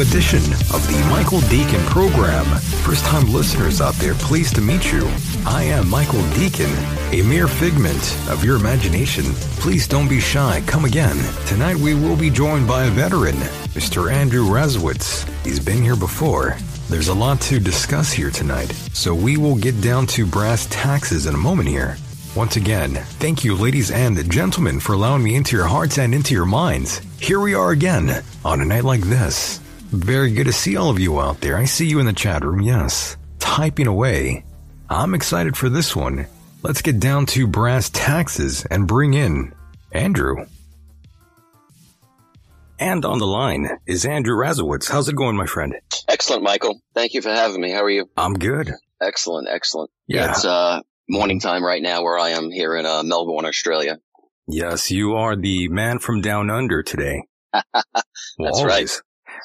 Edition of the Michael Deacon program. First time listeners out there, pleased to meet you. I am Michael Deacon, a mere figment of your imagination. Please don't be shy, come again. Tonight we will be joined by a veteran, Mr. Andrew Radziewicz. He's been here before. There's a lot to discuss here tonight, so we will get down to brass taxes in a moment here. Once again, thank you, ladies and gentlemen, for allowing me into your hearts and into your minds. Here we are again on a night like this. Very good to see all of you out there. I see you in the chat room, yes, typing away. I'm excited for this one. Let's get down to brass taxes and bring in Andrew. And on the line is Andrew Radziewicz. How's it going, my friend? Excellent, Michael. Thank you for having me. How are you? I'm good. Excellent, excellent. Yeah. It's morning time right now where I am here in Melbourne, Australia. Yes, you are the man from down under today. That's right.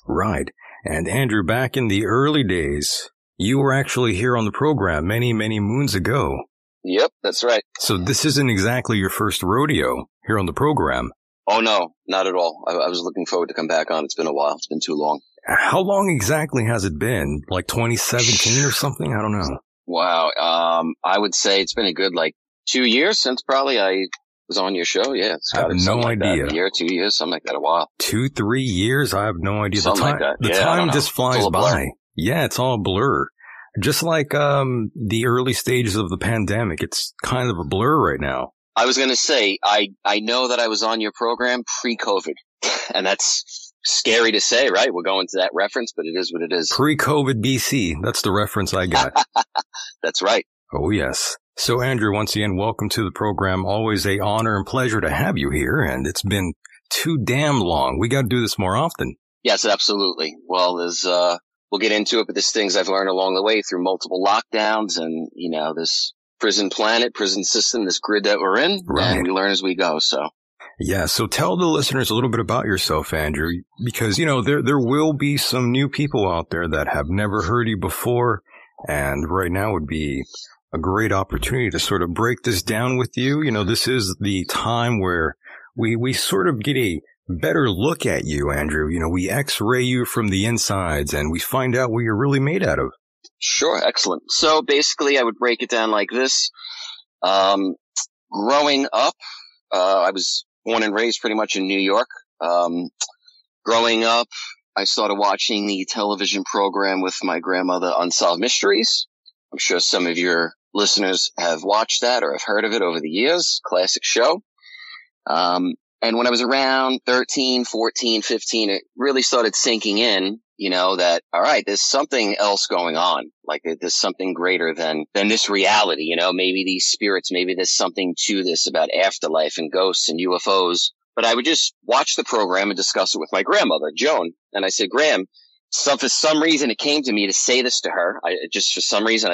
Right. And Andrew, back in the early days, you were actually here on the program many, many moons ago. Yep, that's right. So this isn't exactly your first rodeo here on the program. Oh, no, not at all. I was looking forward to come back on. It's been a while. It's been too long. How long exactly has it been? Like 2017 or something? I don't know. Wow. I would say it's been a good, 2 years since probably I was on your show, yeah. I have no idea. Like a year, 2 years, something like that, a while. 2-3 years? I have no idea. Something the time, like that. Yeah, the time just flies by. Yeah, it's all a blur. Just like the early stages of the pandemic, it's kind of a blur right now. I was going to say, I know that I was on your program pre-COVID, and that's scary to say, right? We're going to that reference, but it is what it is. Pre-COVID BC, that's the reference I got. That's right. Oh, yes. So, Andrew, once again, welcome to the program. Always a honor and pleasure to have you here, and it's been too damn long. We got to do this more often. Yes, absolutely. Well, there's we'll get into it, but there's things I've learned along the way through multiple lockdowns and, this prison system, this grid that we're in, right. And we learn as we go, so. Yeah. So tell the listeners a little bit about yourself, Andrew, because, you know, there will be some new people out there that have never heard you before. And right now would be a great opportunity to sort of break this down with you. You know, this is the time where we sort of get a better look at you, Andrew. You know, we x-ray you from the insides and we find out what you're really made out of. Sure. Excellent. So basically I would break it down like this. Growing up, I was born and raised pretty much in New York. Growing up, I started watching the television program with my grandmother, Unsolved Mysteries. I'm sure some of your listeners have watched that or have heard of it over the years. Classic show. And when I was around 13, 14, 15, it really started sinking in, you know, that, all right, there's something else going on. Like there's something greater than this reality, you know, maybe these spirits, maybe there's something to this about afterlife and ghosts and UFOs. But I would just watch the program and discuss it with my grandmother, Joan. And I said, Graham, for some reason it came to me to say this to her. I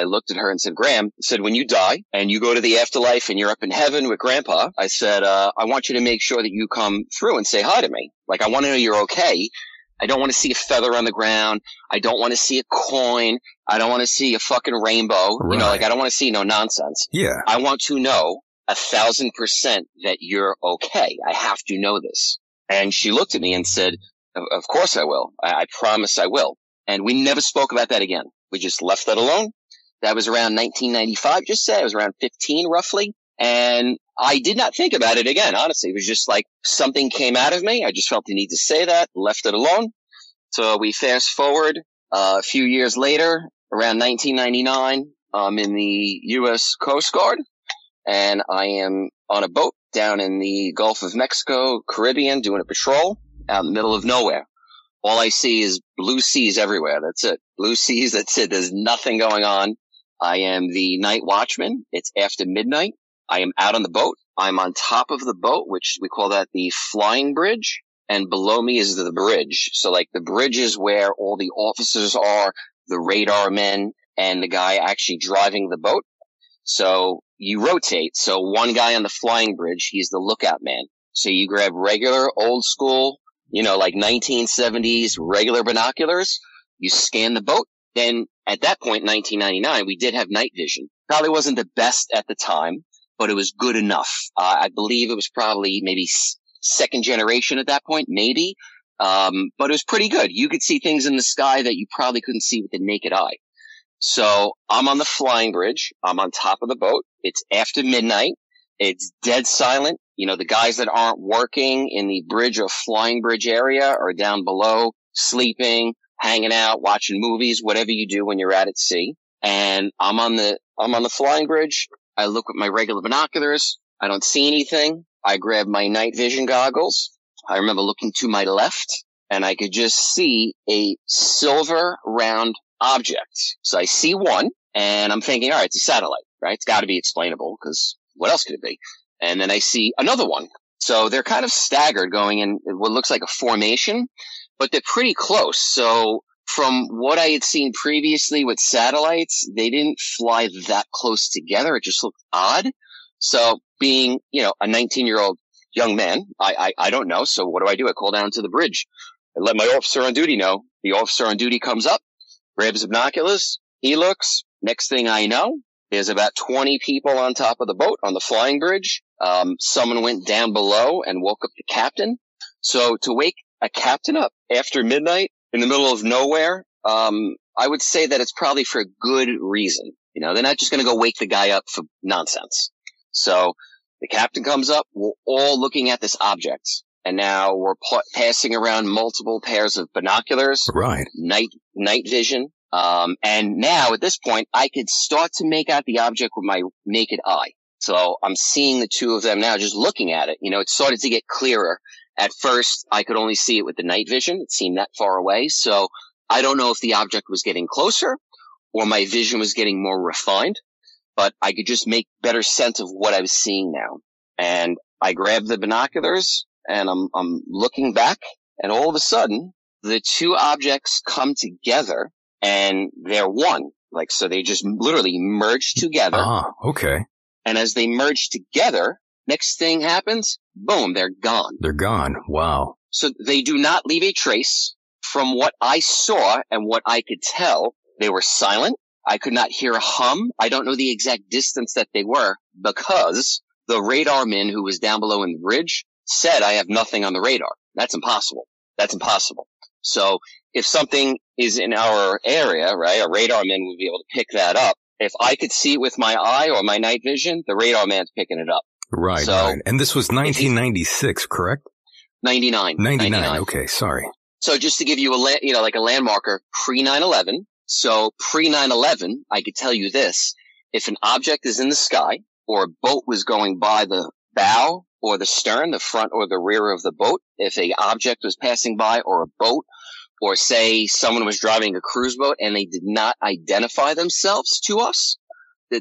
looked at her and said, Graham, I said, when you die and you go to the afterlife and you're up in heaven with Grandpa, I said, I want you to make sure that you come through and say hi to me. Like, I want to know you're okay. I don't want to see a feather on the ground. I don't want to see a coin. I don't want to see a fucking rainbow. Right. You know, like, I don't want to see no nonsense. Yeah. I want to know 1,000% that you're okay. I have to know this. And she looked at me and said, of course I will. I promise I will. And we never spoke about that again. We just left that alone. That was around 1995. Just say I was around 15 roughly. And I did not think about it again. Honestly, it was just like something came out of me. I just felt the need to say that, left it alone. So we fast forward a few years later, around 1999, I'm in the U.S. Coast Guard. And I am on a boat down in the Gulf of Mexico, Caribbean, doing a patrol out in the middle of nowhere. All I see is blue seas everywhere. That's it. Blue seas. That's it. There's nothing going on. I am the night watchman. It's after midnight. I am out on the boat. I'm on top of the boat, which we call that the flying bridge. And below me is the bridge. So like the bridge is where all the officers are, the radar men, and the guy actually driving the boat. So you rotate. So one guy on the flying bridge, he's the lookout man. So you grab regular old school, you know, like 1970s regular binoculars. You scan the boat. Then at that point, 1999, we did have night vision. Probably wasn't the best at the time, but it was good enough. I believe it was probably maybe second generation at that point, maybe. But it was pretty good. You could see things in the sky that you probably couldn't see with the naked eye. So I'm on the flying bridge. I'm on top of the boat. It's after midnight. It's dead silent. You know, the guys that aren't working in the bridge or flying bridge area are down below sleeping, hanging out, watching movies, whatever you do when you're out at sea. And I'm on the flying bridge. I look with my regular binoculars. I don't see anything. I grab my night vision goggles. I remember looking to my left and I could just see a silver round object. So I see one and I'm thinking, all right, it's a satellite, right? It's got to be explainable because what else could it be? And then I see another one. So they're kind of staggered going in what looks like a formation, but they're pretty close. So from what I had seen previously with satellites, they didn't fly that close together. It just looked odd. So being, you know, a 19-year-old young man, I don't know. So what do? I call down to the bridge and let my officer on duty know. The officer on duty comes up, grabs binoculars, he looks. Next thing I know, there's about 20 people on top of the boat on the flying bridge. Someone went down below and woke up the captain. So to wake a captain up after midnight in the middle of nowhere, I would say that it's probably for a good reason. You know, they're not just going to go wake the guy up for nonsense. So the captain comes up. We're all looking at this object. And now we're passing around multiple pairs of binoculars, right? Night vision. And now at this point, I could start to make out the object with my naked eye. So I'm seeing the two of them now just looking at it. You know, it started to get clearer. At first, I could only see it with the night vision. It seemed that far away. So I don't know if the object was getting closer or my vision was getting more refined, but I could just make better sense of what I was seeing now. And I grabbed the binoculars. And I'm looking back, and all of a sudden, the two objects come together, and they're one. Like, so they just literally merge together. Ah, okay. And as they merge together, Next thing happens, boom, they're gone. They're gone. Wow. So they do not leave a trace. From what I saw and what I could tell, they were silent. I could not hear a hum. I don't know the exact distance that they were because the radar man who was down below in the bridge said, I have nothing on the radar. That's impossible. That's impossible. So if something is in our area, right, a radar man would be able to pick that up. If I could see it with my eye or my night vision, the radar man's picking it up. Right. So, right. And this was 1996, correct? 99. 99. Okay. Sorry. So just to give you a, you know, like a landmarker, pre-9/11. So pre-9/11, I could tell you this. If an object is in the sky or a boat was going by the bow or the stern, the front or the rear of the boat, if a object was passing by or a boat, or say someone was driving a cruise boat and they did not identify themselves to us,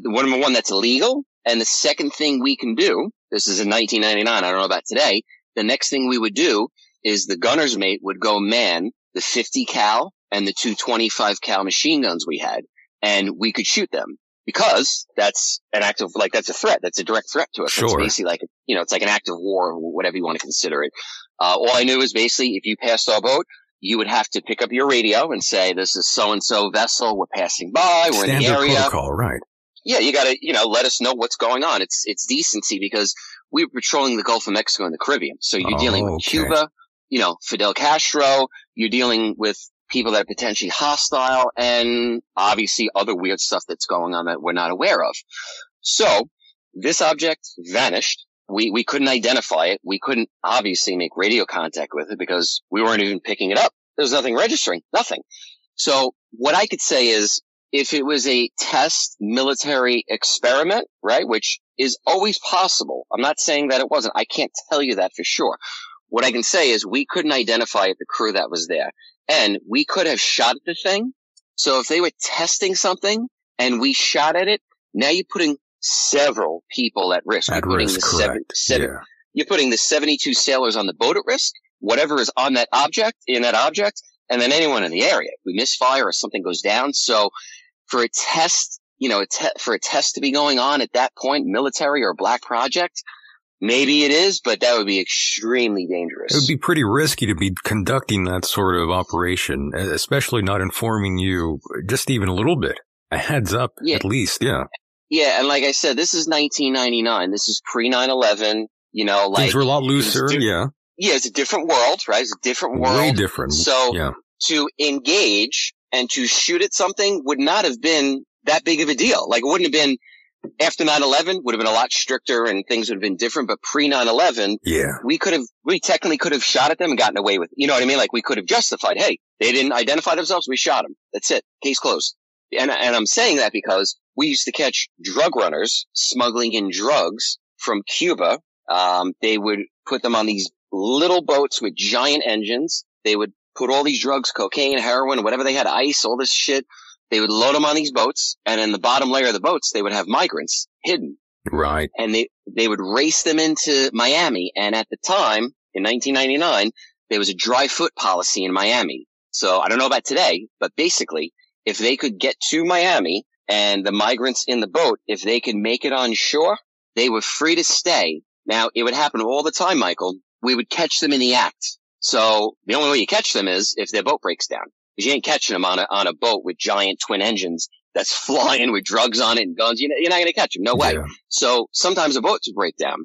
number one, that's illegal. And the second thing we can do, this is in 1999, I don't know about today, the next thing we would do is the gunner's mate would go man the 50 cal and the 225 cal machine guns we had, and we could shoot them because that's an act of, like, that's a threat. That's a direct threat to us. Sure. It's basically like, you know, it's like an act of war or whatever you want to consider it. All I knew is basically if you passed our boat, you would have to pick up your radio and say, this is so-and-so vessel. We're passing by. We're standard in the area. Protocol, right. Yeah, you got to, you know, let us know what's going on. It's decency because we were patrolling the Gulf of Mexico and the Caribbean. So you're dealing with Cuba, you know, Fidel Castro. You're dealing with people that are potentially hostile and obviously other weird stuff that's going on that we're not aware of. So this object vanished. We couldn't identify it. We couldn't obviously make radio contact with it because we weren't even picking it up. There was nothing registering, nothing. So what I could say is, if it was a test military experiment, right, which is always possible. I'm not saying that it wasn't. I can't tell you that for sure. What I can say is we couldn't identify the crew that was there, and we could have shot at the thing. So if they were testing something and we shot at it, now you're putting several people at risk. At risk, correct. You're putting the 72 sailors on the boat at risk, whatever is on that object, in that object, and then anyone in the area. We misfire or something goes down. So for a test, you know, for a test to be going on at that point, military or black project, maybe it is, but that would be extremely dangerous. It would be pretty risky to be conducting that sort of operation, especially not informing you just even a little bit, a heads up at least. Yeah. Yeah. And like I said, this is 1999. This is pre-9/11, you know, like. Things were a lot looser. Yeah. It's a different world, right? It's a different world. Way different. So to engage and to shoot at something would not have been that big of a deal. Like, it wouldn't have been after 9/11, would have been a lot stricter and things would have been different. But pre 9/11, we technically could have shot at them and gotten away with it. You know what I mean? Like, we could have justified, hey, they didn't identify themselves. We shot them. That's it. Case closed. And I'm saying that because we used to catch drug runners smuggling in drugs from Cuba. They would put them on these little boats with giant engines. They would put all these drugs, cocaine, heroin, whatever they had, ice, all this shit. They would load them on these boats, and in the bottom layer of the boats, they would have migrants hidden. Right. And they would race them into Miami. And at the time, in 1999, there was a dry foot policy in Miami. So I don't know about today, but basically, if they could get to Miami and the migrants in the boat, if they could make it on shore, they were free to stay. Now, it would happen all the time, Michael. We would catch them in the act. So the only way you catch them is if their boat breaks down. Because you ain't catching them on a boat with giant twin engines that's flying with drugs on it and guns. You're not going to catch them. No way. Yeah. So sometimes the boats would break down.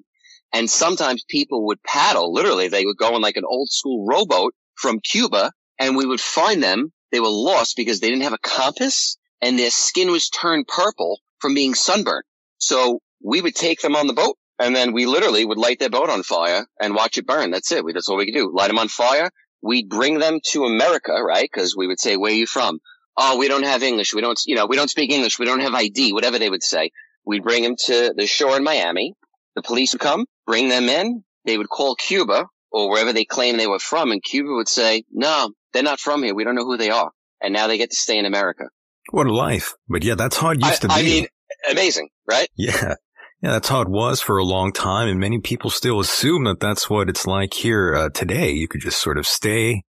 And sometimes people would paddle. Literally, they would go in like an old school rowboat from Cuba, and we would find them. They were lost because they didn't have a compass, and their skin was turned purple from being sunburned. So we would take them on the boat, and then we literally would light their boat on fire and watch it burn. That's it. That's all we could do. Light them on fire. We'd bring them to America, right? Because we would say, where are you from? Oh, we don't have English. We don't, you know, we don't speak English. We don't have ID, whatever they would say. We'd bring them to the shore in Miami. The police would come, bring them in. They would call Cuba or wherever they claim they were from. And Cuba would say, no, they're not from here. We don't know who they are. And now they get to stay in America. What a life. But yeah, that's how it used to be. I mean, amazing, right? Yeah. Yeah, that's how it was for a long time, and many people still assume that that's what it's like here today. You could just sort of stay,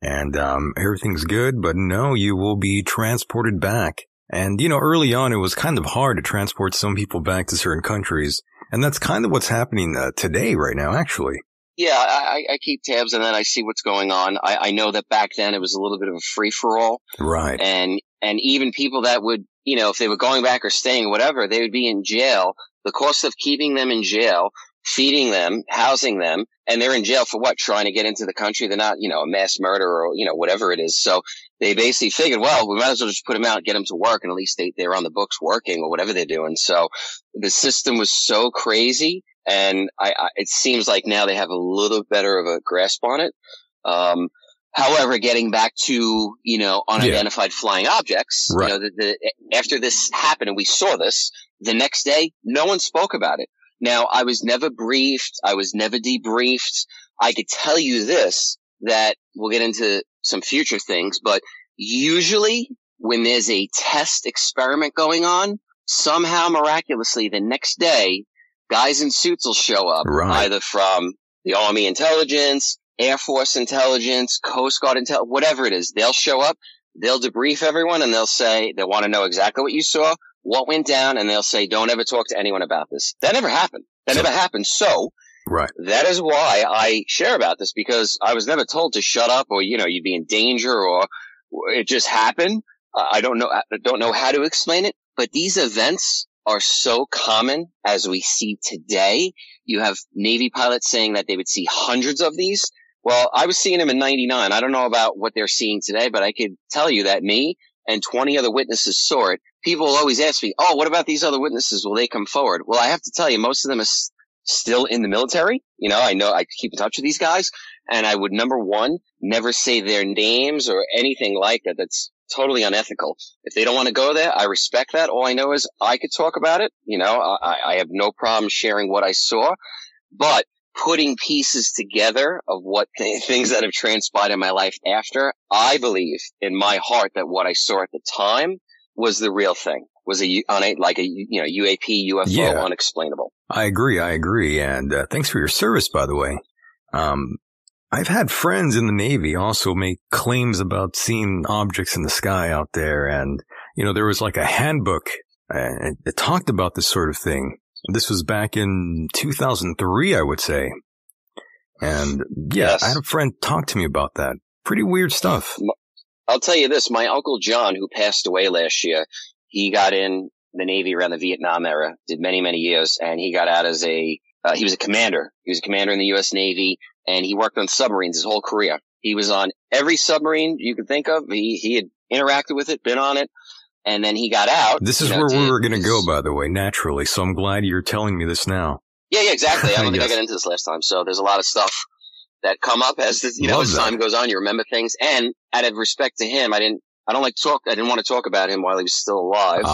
and everything's good, but no, you will be transported back. And, you know, early on, it was kind of hard to transport some people back to certain countries, And that's kind of what's happening today right now, actually. Yeah, I keep tabs on that. I see what's going on. I know that back then it was a little bit of a free-for-all. Right. And even people that would, you know, if they were going back or staying, whatever, they would be in jail. The cost of keeping them in jail, feeding them, housing them, and they're in jail for what? Trying to get into the country. They're not, you know, a mass murderer or, you know, whatever it is. So they basically figured, well, we might as well just put them out, get them to work, and at least they're on the books working or whatever they're doing. So the system was so crazy. And it seems like now they have a little better of a grasp on it. However, getting back to, you know, unidentified flying objects, right. You know, after this happened and we saw this, the next day, no one spoke about it. Now, I was never briefed. I was never debriefed. I could tell you this, that we'll get into some future things, but usually when there's a test experiment going on, somehow miraculously the next day, guys in suits will show up, right. Either from the Army intelligence, Air Force intelligence, Coast Guard intelligence, whatever it is. They'll show up, they'll debrief everyone, and they'll say they want to know exactly what you saw, what went down, and they'll say, don't ever talk to anyone about this. That never happened. That never happened. So right. That is why I share about this, because I was never told to shut up or, you know, you'd be in danger or it just happened. I don't know how to explain it, but these events are so common as we see today. You have Navy pilots saying that they would see hundreds of these. Well, I was seeing them in 99. I don't know about what they're seeing today, but I could tell you that me and 20 other witnesses saw it. People always ask me, oh, what about these other witnesses? Will they come forward? Well, I have to tell you, most of them are still in the military. You know I keep in touch with these guys, and I would, number one, never say their names or anything like that. That's totally unethical. If they don't want to go there, I respect that. All I know is I could talk about it. You know, I have no problem sharing what I saw, but putting pieces together of what things that have transpired in my life after, I believe in my heart that what I saw at the time was the real thing, was UAP, UFO, unexplainable. I agree. And thanks for your service, by the way. I've had friends in the Navy also make claims about seeing objects in the sky out there. And, you know, there was like a handbook that talked about this sort of thing. This was back in 2003, I would say. And I had a friend talk to me about that. Pretty weird stuff. I'll tell you this. My Uncle John, who passed away last year, he got in the Navy around the Vietnam era, did many, many years. And he got out as he was a commander. He was a commander in the U.S. Navy. And he worked on submarines his whole career. He was on every submarine you could think of. He had interacted with it, been on it, and then he got out. This is where we were going to go, by the way, naturally. So I'm glad you're telling me this now. Yeah, exactly. I don't think I got into this last time. So there's a lot of stuff that come up as as time goes on. You remember things, and out of respect to him, I didn't want to talk about him while he was still alive.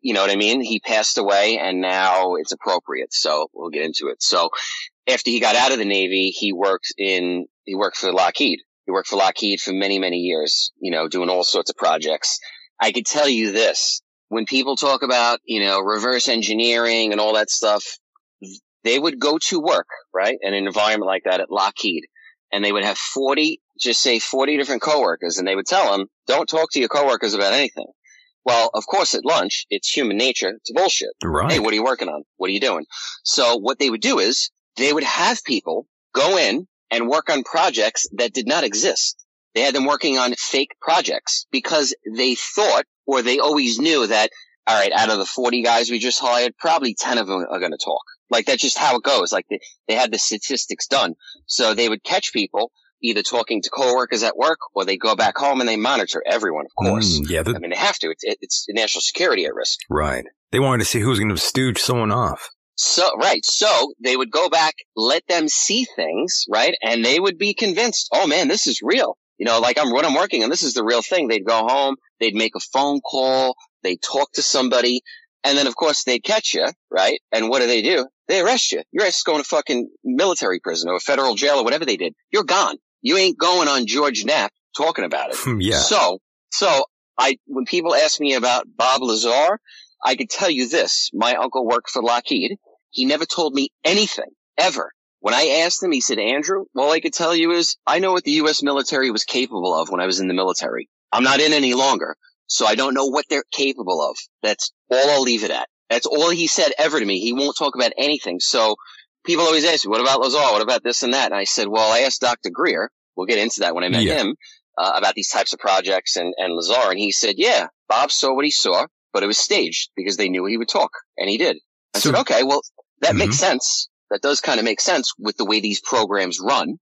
You know what I mean? He passed away, and now it's appropriate. So we'll get into it. So after he got out of the Navy, he worked for Lockheed. He worked for Lockheed for many, many years, you know, doing all sorts of projects. I could tell you this. When people talk about, you know, reverse engineering and all that stuff, they would go to work, right, in an environment like that at Lockheed. And they would have 40 different coworkers. And they would tell them, don't talk to your coworkers about anything. Well, of course, at lunch, it's human nature to bullshit. Right. Hey, what are you working on? What are you doing? So what they would do is they would have people go in and work on projects that did not exist. They had them working on fake projects because they thought, or they always knew that, all right, out of the 40 guys we just hired, probably 10 of them are going to talk. Like, that's just how it goes. Like, they had the statistics done. So they would catch people either talking to coworkers at work, or they go back home and they monitor everyone, of course. I mean, they have to. It's national security at risk. Right. They wanted to see who was going to stooge someone off. So they would go back, let them see things, right? And they would be convinced, oh, man, this is real. You know, like what I'm working on, this is the real thing. They'd go home. They'd make a phone call. They'd talk to somebody. And then, of course, they'd catch you, right? And what do? They arrest you. Your ass is going to fucking military prison or a federal jail or whatever they did. You're gone. You ain't going on George Knapp talking about it. Yeah. So when people ask me about Bob Lazar, I could tell you this. My uncle worked for Lockheed. He never told me anything, ever. When I asked him, he said, Andrew, all I could tell you is I know what the U.S. military was capable of when I was in the military. I'm not in any longer, so I don't know what they're capable of. That's all I'll leave it at. That's all he said ever to me. He won't talk about anything. So people always ask me, what about Lazar? What about this and that? And I said, well, I asked Dr. Greer. We'll get into that when I met him about these types of projects and Lazar. And he said, yeah, Bob saw what he saw, but it was staged because they knew he would talk. And he did. I said, okay, well, that makes sense. That does kind of make sense with the way these programs run.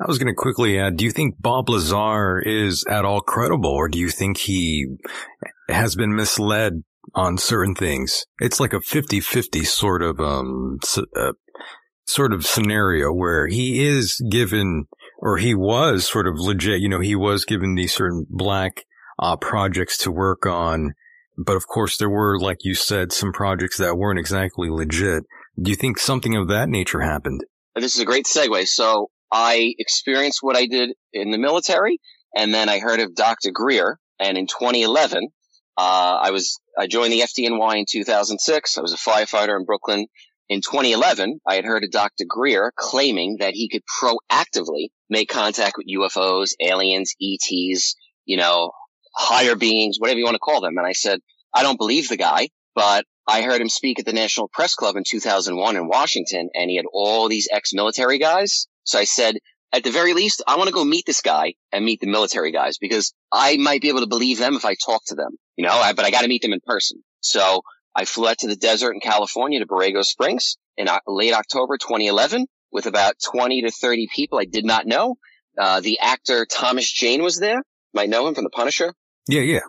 I was going to quickly add, do you think Bob Lazar is at all credible, or do you think he has been misled on certain things? It's like a 50-50 sort of scenario where he is given, or he was sort of legit, you know, he was given these certain black projects to work on. But of course, there were, like you said, some projects that weren't exactly legit. Do you think something of that nature happened? This is a great segue. So I experienced what I did in the military, and then I heard of Dr. Greer. And in 2011, I joined the FDNY in 2006. I was a firefighter in Brooklyn. In 2011, I had heard of Dr. Greer claiming that he could proactively make contact with UFOs, aliens, ETs, you know, higher beings, whatever you want to call them. And I said, I don't believe the guy, but I heard him speak at the National Press Club in 2001 in Washington, and he had all these ex-military guys. So I said, at the very least, I want to go meet this guy and meet the military guys, because I might be able to believe them if I talk to them, you know, but I got to meet them in person. So I flew out to the desert in California to Borrego Springs in late October 2011 with about 20 to 30 people I did not know. The actor Thomas Jane was there. Might know him from The Punisher. Yeah, yeah.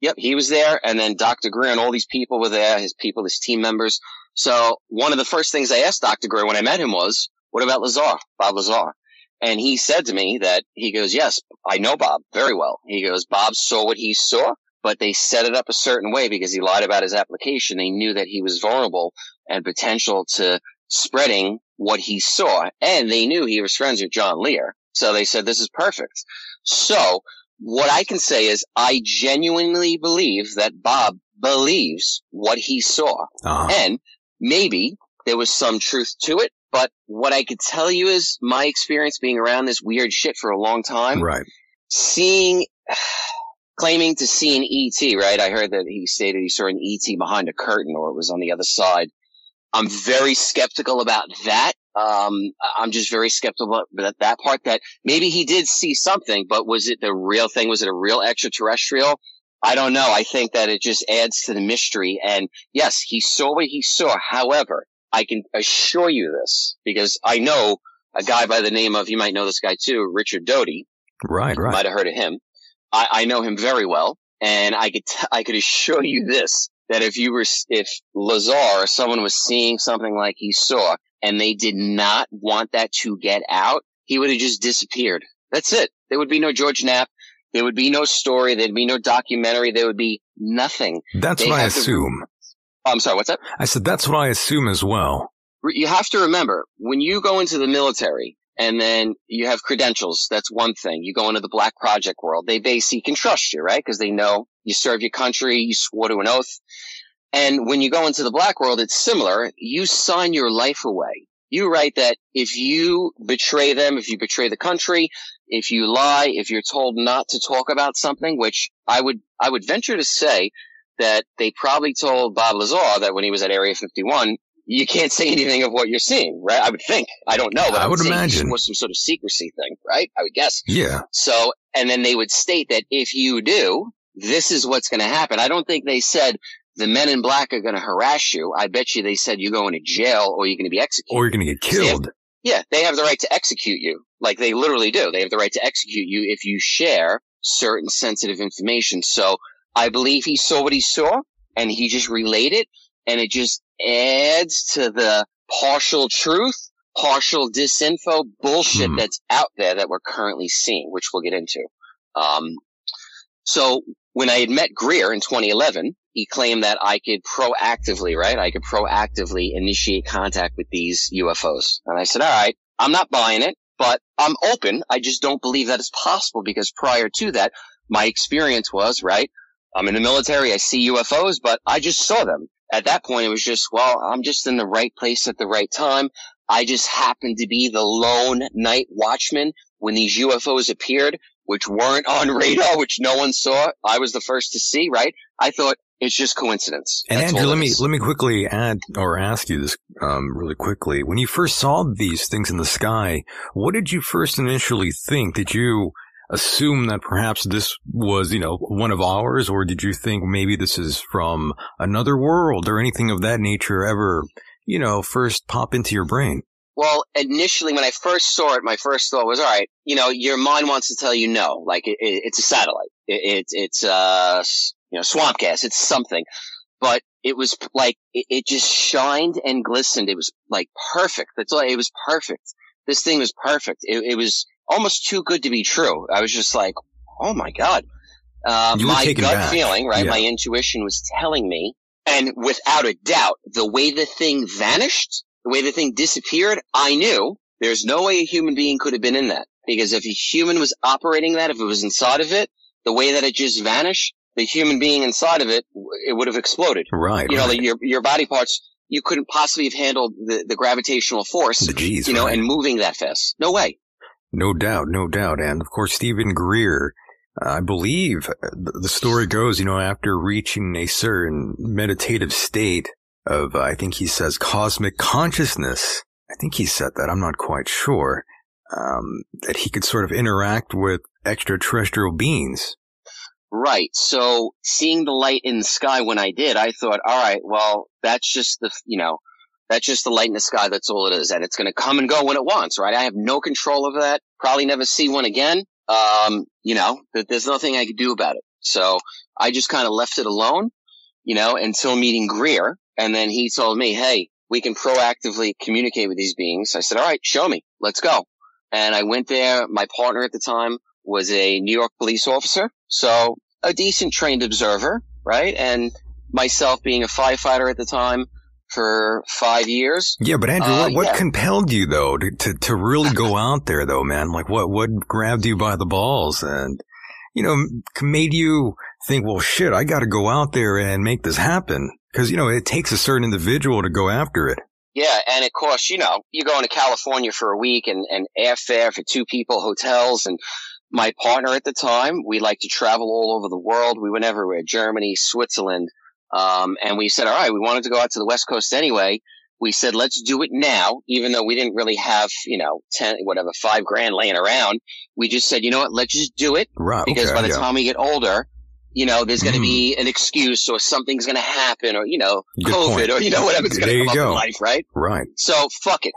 Yep, he was there. And then Dr. Greer and all these people were there, his people, his team members. So one of the first things I asked Dr. Greer when I met him was, what about Lazar, Bob Lazar? And he said to me that, he goes, yes, I know Bob very well. He goes, Bob saw what he saw, but they set it up a certain way because he lied about his application. They knew that he was vulnerable and potential to spreading what he saw. And they knew he was friends with John Lear. So they said, this is perfect. So what I can say is I genuinely believe that Bob believes what he saw. And maybe there was some truth to it. But what I could tell you is my experience being around this weird shit for a long time, right? Claiming to see an ET, right? I heard that he stated he saw an ET behind a curtain, or it was on the other side. I'm very skeptical about that. I'm just very skeptical about that part, that maybe he did see something, but was it the real thing? Was it a real extraterrestrial? I don't know. I think that it just adds to the mystery. And yes, he saw what he saw. However, I can assure you this, because I know a guy by the name of, you might know this guy too, Richard Doty. Right. You might have heard of him. I know him very well. And I could assure you this, that if Lazar or someone was seeing something like he saw and they did not want that to get out, he would have just disappeared. That's it. There would be no George Knapp. There would be no story. There'd be no documentary. There would be nothing. That's what I assume. I'm sorry, what's that? I said, that's what I assume as well. You have to remember, when you go into the military and then you have credentials, that's one thing. You go into the black project world. They basically can trust you, right? Because they know you serve your country, you swore to an oath. And when you go into the black world, it's similar. You sign your life away. You write that if you betray them, if you betray the country, if you lie, if you're told not to talk about something, which I would venture to say that they probably told Bob Lazar that when he was at Area 51, you can't say anything of what you're seeing, right? I would think. I don't know, but I would imagine it was some sort of secrecy thing, right? I would guess. Yeah. So, and then they would state that if you do, this is what's going to happen. I don't think they said the men in black are going to harass you. I bet you they said you're going to jail, or you're going to be executed. Or you're going to get killed. Yeah. They have the right to execute you. Like, they literally do. They have the right to execute you if you share certain sensitive information. So I believe he saw what he saw, and he just relayed it, and it just adds to the partial truth, partial disinfo bullshit that's out there that we're currently seeing, which we'll get into. So when I had met Greer in 2011, he claimed that I could proactively, right? I could proactively initiate contact with these UFOs. And I said, all right, I'm not buying it, but I'm open. I just don't believe that it's possible, because prior to that, my experience was, right, I'm in the military, I see UFOs, but I just saw them. At that point, it was just, well, I'm just in the right place at the right time. I just happened to be the lone night watchman when these UFOs appeared, which weren't on radar, which no one saw. I was the first to see, right? I thought, It's just coincidence. And Andrew, let me quickly add or ask you this really quickly. When you first saw these things in the sky, what did you first initially think? Did you assume that perhaps this was, you know, one of ours, or did you think maybe this is from another world or anything of that nature ever, you know, first pop into your brain? Well, initially, when I first saw it, my first thought was, all right, you know, your mind wants to tell you no, like it's a satellite. It's you know, swamp gas. It's something. But it was like it just shined and glistened. It was like perfect. That's all. It was perfect. This thing was perfect. It was almost too good to be true. I was just like, oh, my God. My gut feeling, right? Yeah. My intuition was telling me. And without a doubt, the way the thing vanished, the way the thing disappeared, I knew there's no way a human being could have been in that, because if a human was operating that, if it was inside of it, the way that it just vanished, the human being inside of it, it would have exploded. Right. You know, right. Like your body parts, you couldn't possibly have handled the gravitational force, you know, right. And moving that fast. No way. No doubt. And of course, Steven Greer, I believe the story goes, you know, after reaching a certain meditative state of, I think he says, cosmic consciousness. I think he said that. I'm not quite sure. That he could sort of interact with extraterrestrial beings. Right. So seeing the light in the sky when I did, I thought, all right, well, that's just the, you know, that's just the light in the sky. That's all it is. And it's going to come and go when it wants, right? I have no control over that. Probably never see one again. You know, there's nothing I could do about it. So I just kind of left it alone, you know, until meeting Greer. And then he told me, hey, we can proactively communicate with these beings. I said, all right, show me. Let's go. And I went there. My partner at the time was a New York police officer. So a decent trained observer, right? And myself being a firefighter at the time for 5 years. Yeah, but Andrew, what compelled you, though, to really go out there, though, man? Like, what grabbed you by the balls and, you know, made you think, well, shit, I got to go out there and make this happen? Because, you know, it takes a certain individual to go after it. Yeah, and of course, you know, you're going to California for a week and airfare for two people, hotels, and my partner at the time, we like to travel all over the world. We went everywhere, Germany, Switzerland, and we said, all right, we wanted to go out to the West Coast anyway. We said, let's do it now, even though we didn't really have, you know, 5 grand laying around. We just said, you know what, let's just do it, right, because by the time we get older, you know, there's going to be an excuse or something's going to happen or, you know, good COVID point. Or, you know, whatever's going to come up in life, right? Right. So fuck it.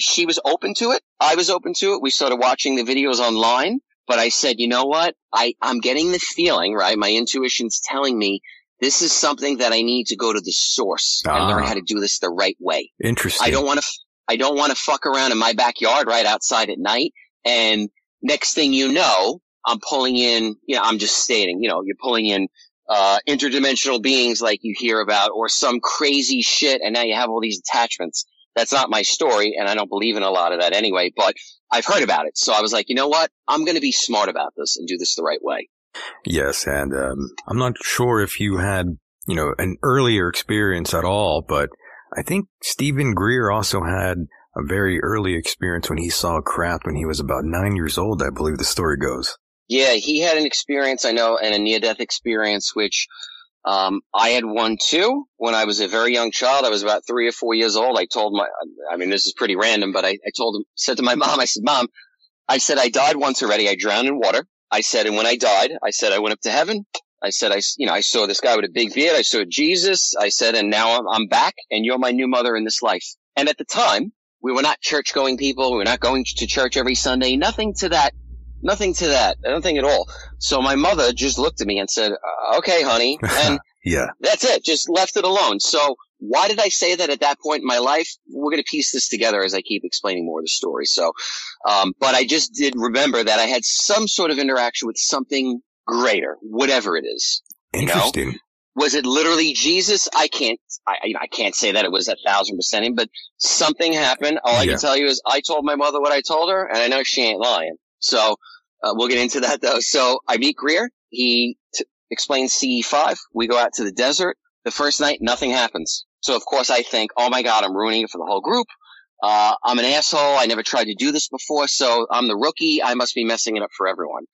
She was open to it. I was open to it. We started watching the videos online, but I said, you know what? I'm getting the feeling, right? My intuition's telling me this is something that I need to go to the source and learn how to do this the right way. Interesting. I don't want to fuck around in my backyard right outside at night. And next thing you know, I'm pulling in, you know, I'm just stating, you know, you're pulling in interdimensional beings like you hear about or some crazy shit. And now you have all these attachments. That's not my story. And I don't believe in a lot of that anyway, but I've heard about it. So I was like, you know what? I'm going to be smart about this and do this the right way. Yes. And I'm not sure if you had, you know, an earlier experience at all, but I think Steven Greer also had a very early experience when he saw a craft when he was about 9 years old, I believe the story goes. Yeah, he had an experience, I know, and a near-death experience, which I had one too when I was a very young child. I was about 3 or 4 years old. I told this is pretty random, but I said to my mom, I said, Mom, I died once already. I drowned in water. I said, and when I died, I said, I went up to heaven. I said, I saw this guy with a big beard. I saw Jesus. I said, and now I'm back and you're my new mother in this life. And at the time, we were not church going people. We were not going to church every Sunday. Nothing to that. I don't think at all. So my mother just looked at me and said, okay, honey. And that's it. Just left it alone. So why did I say that at that point in my life? We're going to piece this together as I keep explaining more of the story. So, but I just did remember that I had some sort of interaction with something greater, whatever it is. Interesting. You know? Was it literally Jesus? I can't say that it was 1,000% him, but something happened. All I can tell you is I told my mother what I told her, and I know she ain't lying. So we'll get into that, though. So I meet Greer. He explains CE5. We go out to the desert. The first night, nothing happens. So, of course, I think, oh, my God, I'm ruining it for the whole group. I'm an asshole. I never tried to do this before, so I'm the rookie. I must be messing it up for everyone.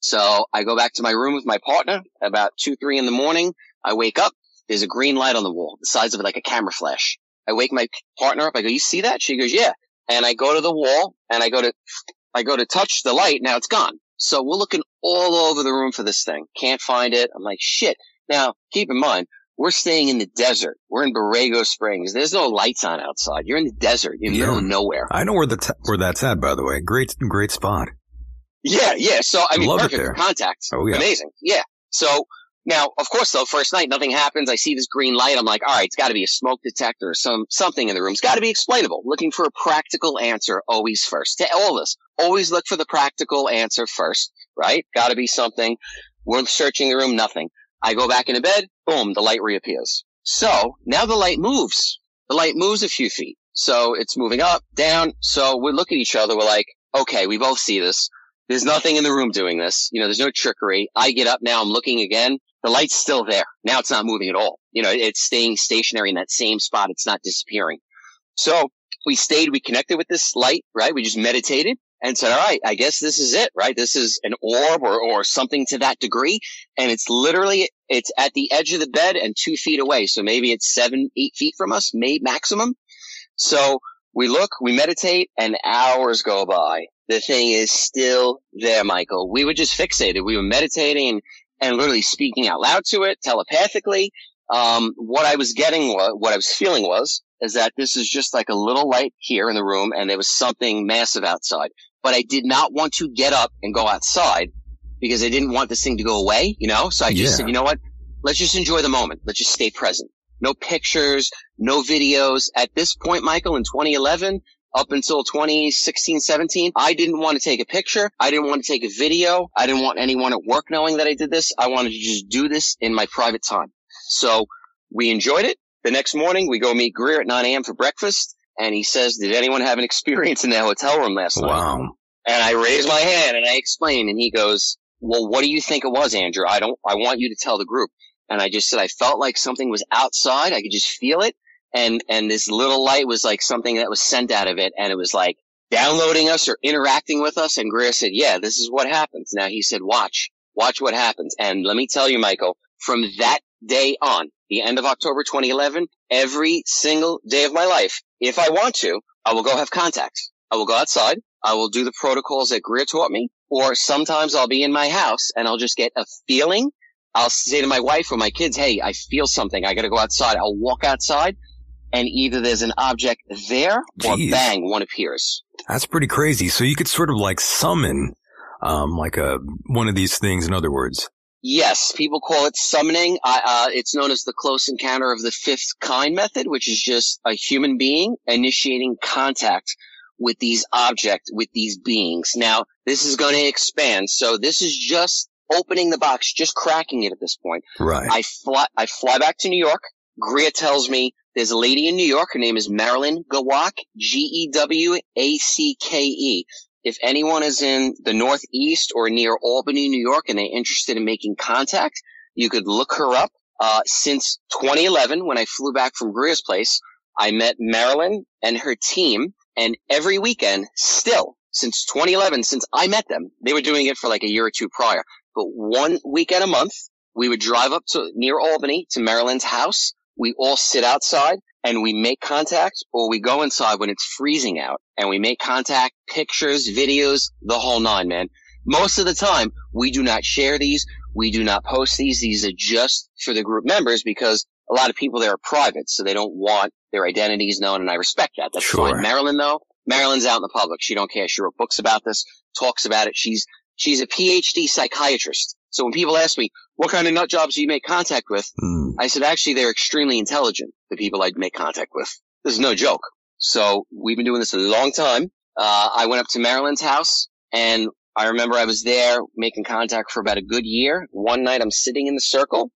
So I go back to my room with my partner about 2, 3 in the morning. I wake up. There's a green light on the wall, the size of it like a camera flash. I wake my partner up. I go, you see that? She goes, yeah. And I go to the wall and I go to touch the light. Now it's gone. So we're looking all over the room for this thing. Can't find it. I'm like, shit. Now keep in mind, we're staying in the desert. We're in Borrego Springs. There's no lights on outside. You're in the desert. You're in the middle of nowhere. I know where that's at, by the way. Great spot. Yeah. So I mean, perfect for contact. Oh yeah. Amazing. Yeah. So now, of course, though, first night, nothing happens. I see this green light. I'm like, all right, it's got to be a smoke detector or something in the room. It's got to be explainable. Looking for a practical answer always first to all this. Always look for the practical answer first, right? Got to be something. We're searching the room, nothing. I go back into bed. Boom, the light reappears. So now the light moves. The light moves a few feet. So it's moving up, down. So we look at each other. We're like, okay, we both see this. There's nothing in the room doing this. You know, there's no trickery. I get up now. I'm looking again. The light's still there. Now it's not moving at all. You know, it's staying stationary in that same spot. It's not disappearing. So we connected with this light, right? We just meditated and said, all right, I guess this is it, right? This is an orb or something to that degree. And it's literally, it's at the edge of the bed and 2 feet away. So maybe it's 7, 8 feet from us, maybe maximum. So we look, we meditate, and hours go by. The thing is still there, Michael. We were just fixated. We were meditating and literally speaking out loud to it telepathically. What I was feeling is that this is just like a little light here in the room, and there was something massive outside. But I did not want to get up and go outside because I didn't want this thing to go away, you know? So I just said, you know what? Let's just enjoy the moment. Let's just stay present. No pictures, no videos. At this point, Michael, in 2011, up until 2016, 17, I didn't want to take a picture. I didn't want to take a video. I didn't want anyone at work knowing that I did this. I wanted to just do this in my private time. So we enjoyed it. The next morning, we go meet Greer at 9 a.m. for breakfast. And he says, did anyone have an experience in that hotel room last night? And I raise my hand and I explain. And he goes, well, what do you think it was, Andrew? I want you to tell the group. And I just said, I felt like something was outside. I could just feel it. And this little light was like something that was sent out of it, and it was like downloading us or interacting with us. And Greer said, yeah, this is what happens. Now he said, watch what happens. And let me tell you, Michael, from that day on, the end of October 2011, every single day of my life, if I want to, I will go have contact. I will go outside. I will do the protocols that Greer taught me, or sometimes I'll be in my house and I'll just get a feeling. I'll say to my wife or my kids, hey, I feel something. I got to go outside. I'll walk outside. And either there's an object there or bang, one appears. That's pretty crazy. So you could sort of like summon one of these things, in other words. Yes. People call it summoning. It's known as the close encounter of the fifth kind method, which is just a human being initiating contact with these objects, with these beings. Now, this is going to expand. So this is just opening the box, just cracking it at this point. Right. I fly back to New York. Greer tells me there's a lady in New York. Her name is Marilyn Gawak, Gewacke. If anyone is in the Northeast or near Albany, New York, and they're interested in making contact, you could look her up. Since 2011, when I flew back from Greer's place, I met Marilyn and her team. And every weekend, still, since 2011, since I met them, they were doing it for like a year or two prior. But one weekend a month, we would drive up to near Albany to Marilyn's house. We all sit outside and we make contact, or we go inside when it's freezing out and we make contact, pictures, videos, the whole nine, man. Most of the time, we do not share these. We do not post these. These are just for the group members because a lot of people there are private, so they don't want their identities known, and I respect that. That's fine. Marilyn, though, Marilyn's out in the public. She don't care. She wrote books about this, talks about it. She's a PhD psychiatrist. So when people ask me, what kind of nut jobs do you make contact with? I said, actually, they're extremely intelligent, the people I'd make contact with. This is no joke. So we've been doing this a long time. I went up to Marilyn's house, and I remember I was there making contact for about a good year. One night I'm sitting in the circle.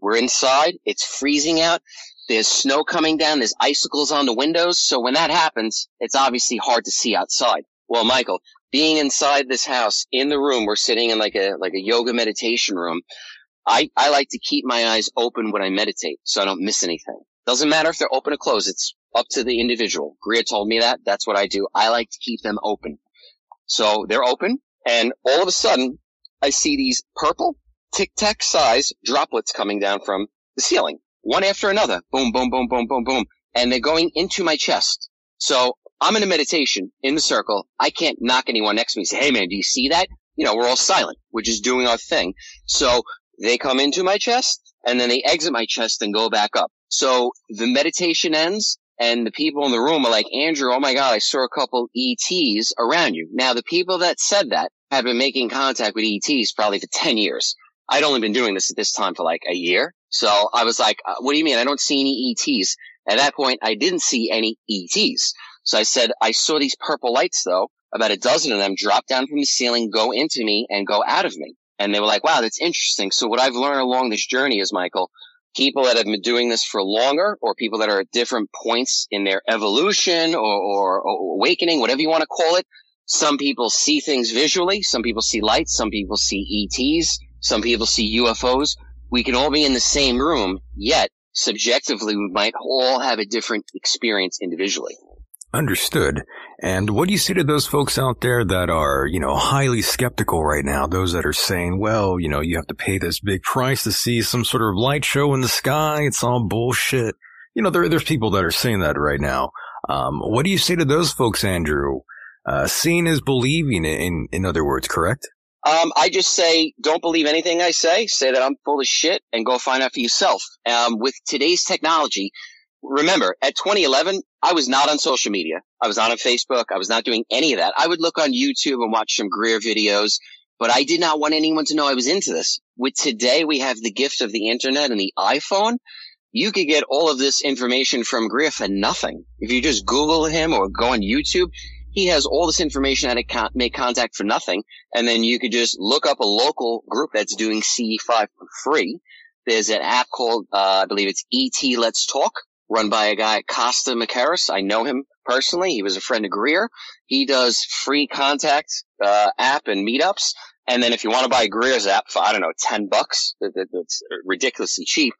We're inside. It's freezing out. There's snow coming down. There's icicles on the windows. So when that happens, it's obviously hard to see outside. Well, Michael, being inside this house, in the room, we're sitting in like a yoga meditation room. I like to keep my eyes open when I meditate so I don't miss anything. Doesn't matter if they're open or closed. It's up to the individual. Greer told me that. That's what I do. I like to keep them open. So they're open, and all of a sudden, I see these purple tic-tac size droplets coming down from the ceiling. one after another. Boom, boom, boom, boom, boom, boom. And they're going into my chest. So I'm in a meditation in the circle. I can't knock anyone next to me and say, hey, man, do you see that? You know, we're all silent. We're just doing our thing. So they come into my chest and then they exit my chest and go back up. So the meditation ends and the people in the room are like, Andrew, oh, my God, I saw a couple ETs around you. Now, the people that said that have been making contact with ETs probably for 10 years. I'd only been doing this at this time for like a year. So I was like, what do you mean? I don't see any ETs. At that point, I didn't see any ETs. So I said, I saw these purple lights, though. About a dozen of them drop down from the ceiling, go into me, and go out of me. And they were like, wow, that's interesting. So what I've learned along this journey is, Michael, people that have been doing this for longer or people that are at different points in their evolution or awakening, whatever you want to call it, some people see things visually. Some people see lights. Some people see ETs. Some people see UFOs. We can all be in the same room, yet subjectively we might all have a different experience individually. Understood. And what do you say to those folks out there that are, you know, highly skeptical right now? Those that are saying, well, you know, you have to pay this big price to see some sort of light show in the sky. It's all bullshit. You know, there's people that are saying that right now. What do you say to those folks, Andrew? Seeing is believing, in other words, correct? I just say, don't believe anything I say. Say that I'm full of shit and go find out for yourself. With today's technology, remember, at 2011, I was not on social media. I was not on Facebook. I was not doing any of that. I would look on YouTube and watch some Greer videos, but I did not want anyone to know I was into this. With today, we have the gift of the internet and the iPhone. You could get all of this information from Greer for nothing. If you just Google him or go on YouTube, he has all this information how to make contact for nothing, and then you could just look up a local group that's doing CE5 for free. There's an app called, I believe it's ET Let's Talk, run by a guy, Costa Macaris. I know him personally. He was a friend of Greer. He does free contact app and meetups. And then if you want to buy Greer's app for, I don't know, $10, that's ridiculously cheap,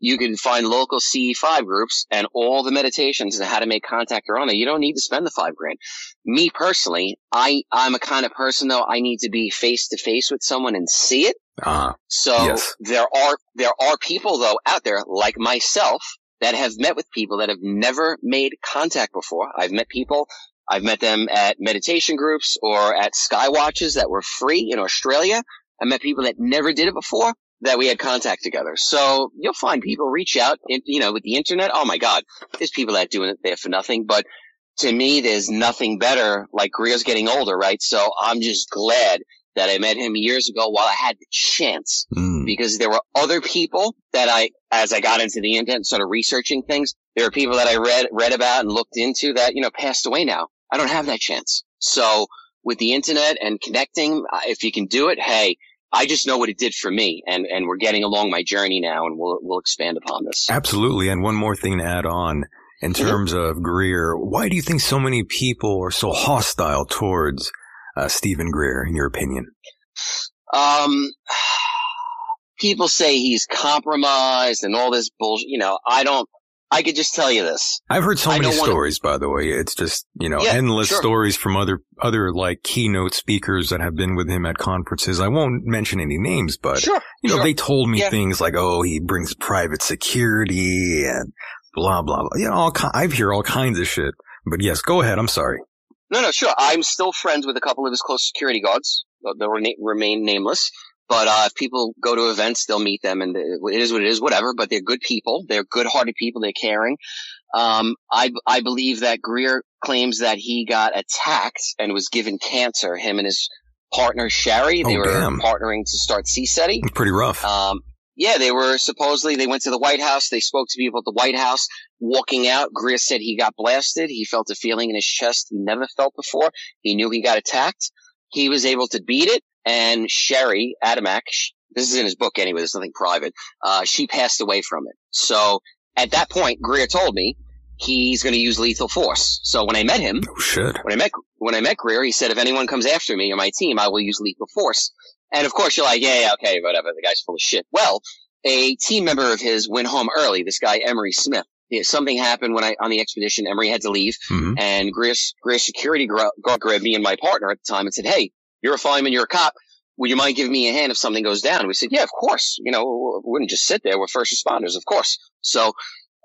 you can find local CE5 groups and all the meditations and how to make contact are on there. You don't need to spend the $5,000. Me personally, I'm a kind of person, though, I need to be face to face with someone and see it. So yes. There are people, though, out there like myself that have met with people that have never made contact before. I've met them at meditation groups or at skywatches that were free in Australia. I met people that never did it before that we had contact together. So you'll find people reach out, you know, with the internet. Oh, my God. There's people that doing it there for nothing. But to me, there's nothing better. Like, Greer's getting older, right? So I'm just glad that I met him years ago while I had the chance, because there were other people that as I got into the internet and started researching things, there were people that I read about and looked into that, you know, passed away now. I don't have that chance. So with the internet and connecting, if you can do it, hey, I just know what it did for me, and we're getting along my journey now, and we'll expand upon this. Absolutely. And one more thing to add on in terms of Greer, why do you think so many people are so hostile towards Steven Greer, in your opinion? People say he's compromised and all this bullshit. You know, I could just tell you this. I've heard so many stories, by the way. It's just, you know, endless stories from other like keynote speakers that have been with him at conferences. I won't mention any names, but you know, they told me things like, oh, he brings private security and blah, blah, blah. You know, I hear all kinds of shit, but yes, go ahead. I'm sorry. No, sure. I'm still friends with a couple of his close security guards. They'll remain nameless. But if people go to events, they'll meet them, and it is what it is, whatever. But they're good people. They're good-hearted people. They're caring. I believe that Greer claims that he got attacked and was given cancer, him and his partner, Sherry. They were partnering to start SETI. Pretty rough. They were supposedly – they went to the White House. They spoke to people at the White House. Walking out, Greer said he got blasted. He felt a feeling in his chest he never felt before. He knew he got attacked. He was able to beat it. And Sherry Adamak, this is in his book anyway, there's nothing private, she passed away from it. So at that point, Greer told me he's going to use lethal force. So when I met him, when I met Greer, he said, if anyone comes after me or my team, I will use lethal force. And of course, you're like, yeah, okay, whatever, the guy's full of shit. Well, a team member of his went home early, this guy Emery Smith. Something happened on the expedition, Emery had to leave, and Greer's security guard grabbed me and my partner at the time and said, hey, you're a fireman, you're a cop. well, you mind give me a hand if something goes down? We said, yeah, of course. You know, we wouldn't just sit there. We're first responders, of course. So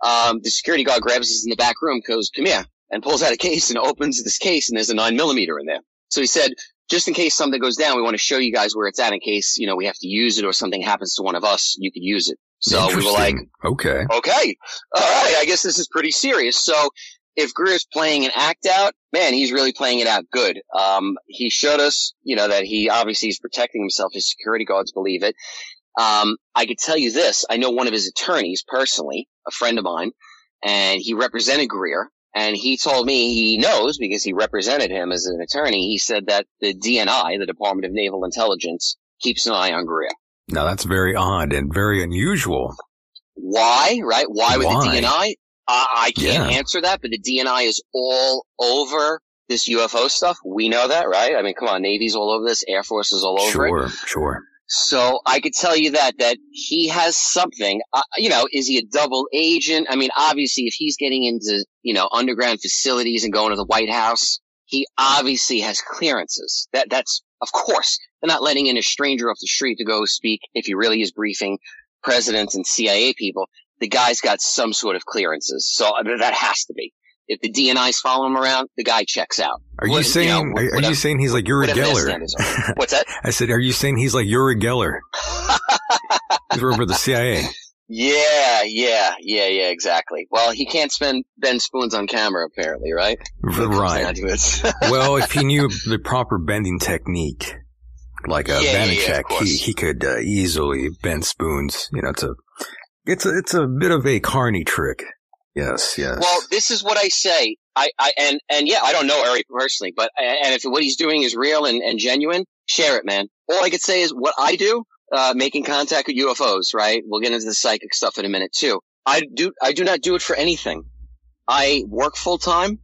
the security guard grabs us in the back room, goes, come here, and pulls out a case and opens this case, and there's a 9mm in there. So he said, just in case something goes down, we want to show you guys where it's at in case, you know, we have to use it or something happens to one of us, you could use it. So we were like, okay, okay, all right, I guess this is pretty serious. So if Greer's playing an act out, man, he's really playing it out good. He showed us, you know, that he obviously is protecting himself. His security guards believe it. I could tell you this. I know one of his attorneys personally, a friend of mine, and he represented Greer. And he told me he knows because he represented him as an attorney. He said that the DNI, the Department of Naval Intelligence, keeps an eye on Greer. Now, that's very odd and very unusual. Why, right? Why would the DNI? I can't answer that, but the DNI is all over this UFO stuff. We know that, right? I mean, come on, Navy's all over this. Air Force is all over it. Sure. So I could tell you that he has something, you know, is he a double agent? I mean, obviously, if he's getting into, you know, underground facilities and going to the White House, he obviously has clearances. That's of course, they're not letting in a stranger off the street to go speak. If he really is briefing presidents and CIA people, the guy's got some sort of clearances. So that has to be. If the DNI's follow him around, the guy checks out. Are you saying he's like Uri Geller? What's that? I said, are you saying he's like Uri Geller? He's over the CIA. Yeah, exactly. Well, he can't bend spoons on camera, apparently, right? Right. Well, if he knew the proper bending technique, like a Banachek, he could easily bend spoons. You know, it's a bit of a carny trick. Yes. Well, this is what I say. I don't know Uri personally, but and if what he's doing is real and genuine, share it, man. All I could say is what I do, making contact with UFOs, right? We'll get into the psychic stuff in a minute too. I do not do it for anything. I work full time,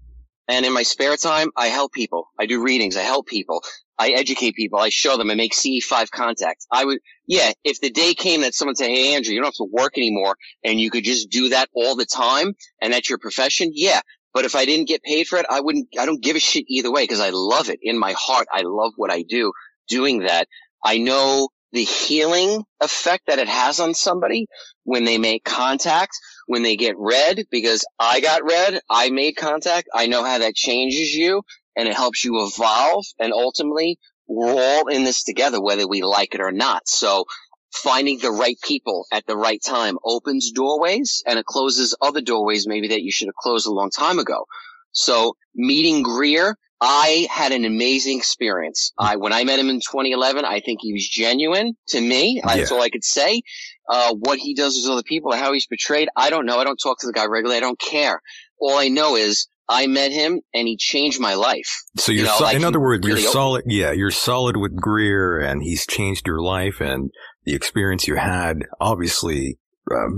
and in my spare time, I help people. I do readings. I help people. I educate people. I show them. I make CE5 contacts. If the day came that someone said, hey, Andrew, you don't have to work anymore and you could just do that all the time and that's your profession. Yeah. But if I didn't get paid for it, I don't give a shit either way because I love it in my heart. I love what I do doing that. I know the healing effect that it has on somebody when they make contact, when they get read, because I got read, I made contact. I know how that changes you. And it helps you evolve. And ultimately, we're all in this together, whether we like it or not. So finding the right people at the right time opens doorways and it closes other doorways maybe that you should have closed a long time ago. So meeting Greer, I had an amazing experience. When I met him in 2011, I think he was genuine to me. Yeah. That's all I could say. What he does with other people, how he's portrayed, I don't know. I don't talk to the guy regularly. I don't care. All I know is I met him and he changed my life. So you're, in other words, really you're solid. Yeah, you're solid with Greer and he's changed your life and the experience you had, obviously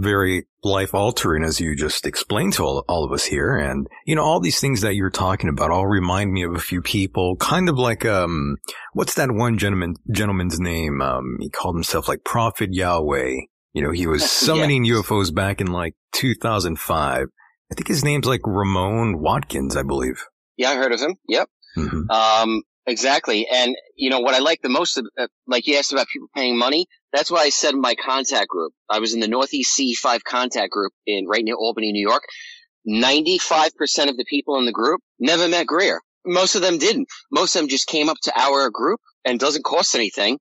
very life altering, as you just explained to all of us here. And, you know, all these things that you're talking about all remind me of a few people, kind of like, what's that one gentleman's name? He called himself like Prophet Yahweh. You know, he was summoning UFOs back in like 2005. I think his name's like Ramon Watkins, I believe. Yeah, I heard of him. Yep. Mm-hmm. Exactly. And, you know, what I like the most, like you asked about people paying money, that's why I said my contact group. I was in the Northeast CE5 contact group right near Albany, New York. 95% of the people in the group never met Greer. Most of them didn't. Most of them just came up to our group and doesn't cost anything.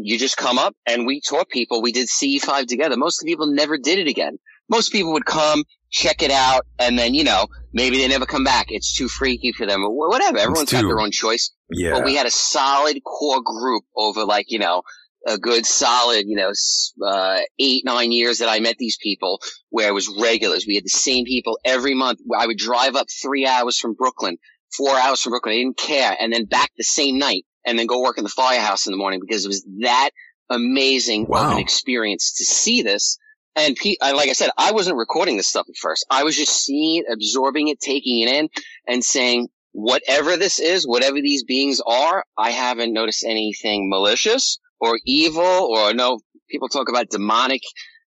You just come up and we taught people. We did CE5 together. Most of the people never did it again. Most people would come, check it out, and then, you know, maybe they never come back. It's too freaky for them or whatever. Everyone's got their own choice. Yeah. But we had a solid core group over, like, you know, a good solid, you know, 8-9 years that I met these people where it was regulars. We had the same people every month. I would drive up 3 hours from Brooklyn, 4 hours from Brooklyn. I didn't care. And then back the same night and then go work in the firehouse in the morning because it was that amazing of an experience to see this. And like I said, I wasn't recording this stuff at first. I was just seeing it, absorbing it, taking it in, and saying, whatever this is, whatever these beings are, I haven't noticed anything malicious or evil or no. People talk about demonic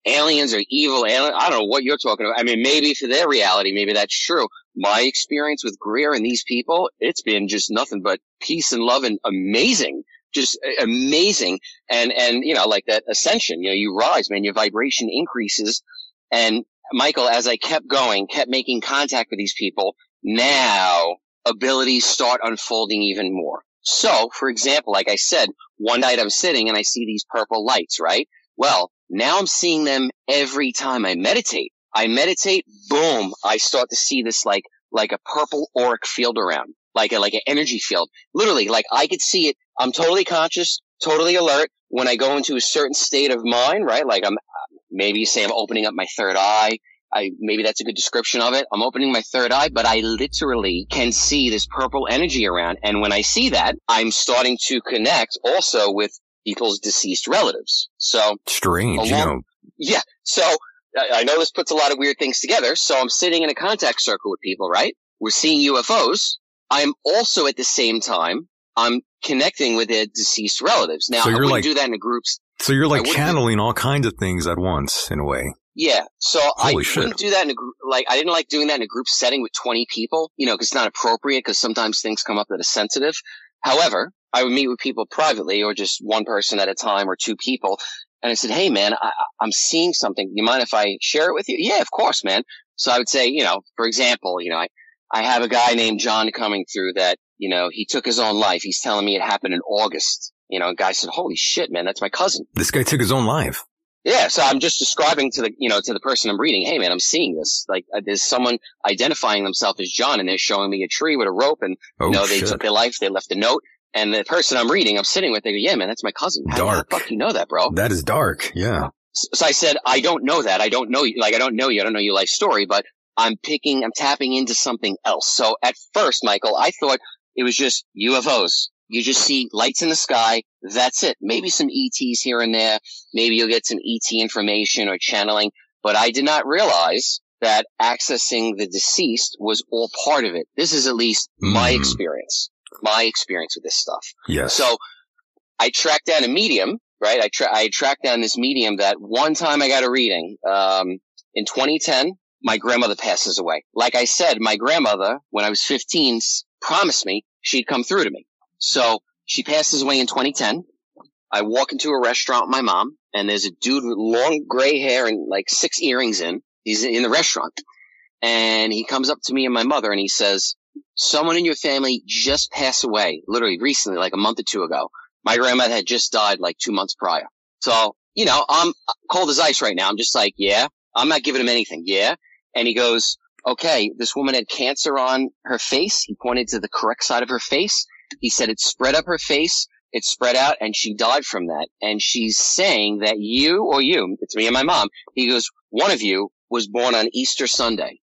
aliens or evil aliens. I don't know what you're talking about. I mean, maybe for their reality, maybe that's true. My experience with Greer and these people, it's been just nothing but peace and love and amazing. just amazing. And, you know, like that ascension, you know, you rise, man, your vibration increases. And Michael, as I kept going, kept making contact with these people, now abilities start unfolding even more. So, for example, like I said, one night I'm sitting and I see these purple lights, right? Well, now I'm seeing them every time I meditate. I meditate, boom, I start to see this like a purple auric field around, like an energy field. Literally, like I could see it. I'm totally conscious, totally alert. When I go into a certain state of mind, right? Like I'm, maybe say I'm opening up my third eye. Maybe that's a good description of it. I'm opening my third eye, but I literally can see this purple energy around. And when I see that, I'm starting to connect also with people's deceased relatives. So strange, you know. Yeah. So I know this puts a lot of weird things together. So I'm sitting in a contact circle with people, right? We're seeing UFOs. I'm also at the same time, I'm connecting with their deceased relatives. Now, so I wouldn't do that in groups. So you're like channeling all kinds of things at once in a way. Yeah. So I wouldn't do that in a group. Like I didn't like doing that in a group setting with 20 people, you know, because it's not appropriate because sometimes things come up that are sensitive. However, I would meet with people privately or just one person at a time or two people. And I said, hey, man, I'm seeing something. You mind if I share it with you? Yeah, of course, man. So I would say, you know, for example, you know, I have a guy named John coming through that, you know, he took his own life. He's telling me it happened in August. You know, a guy said, holy shit, man, that's my cousin. This guy took his own life. Yeah. So I'm just describing to the, you know, to the person I'm reading, hey, man, I'm seeing this. Like there's someone identifying themselves as John and they're showing me a tree with a rope and, you know, they took their life. They left a note. And the person I'm reading, I'm sitting with, they go, yeah, man, that's my cousin. How the fuck you know that, bro? That is dark. Yeah. So I said, I don't know that. I don't know you. Like, I don't know you. I don't know your life story, but I'm tapping into something else. So at first, Michael, I thought it was just UFOs. You just see lights in the sky. That's it. Maybe some ETs here and there. Maybe you'll get some ET information or channeling. But I did not realize that accessing the deceased was all part of it. This is at least my experience with this stuff. Yes. So I tracked down a medium, right? I tracked down this medium that one time I got a reading. In 2010, my grandmother passes away. Like I said, my grandmother, when I was 15, promised me she'd come through to me. So she passes away in 2010. I walk into a restaurant with my mom, and there's a dude with long gray hair and like 6 earrings in. He's in the restaurant. And he comes up to me and my mother, and he says, someone in your family just passed away, literally recently, like a month or two ago. My grandmother had just died like 2 months prior. So, you know, I'm cold as ice right now. I'm just like, yeah, I'm not giving him anything. Yeah. And he goes, okay, this woman had cancer on her face. He pointed to the correct side of her face. He said it spread up her face. It spread out and she died from that. And she's saying that you, it's me and my mom. He goes, one of you was born on Easter Sunday.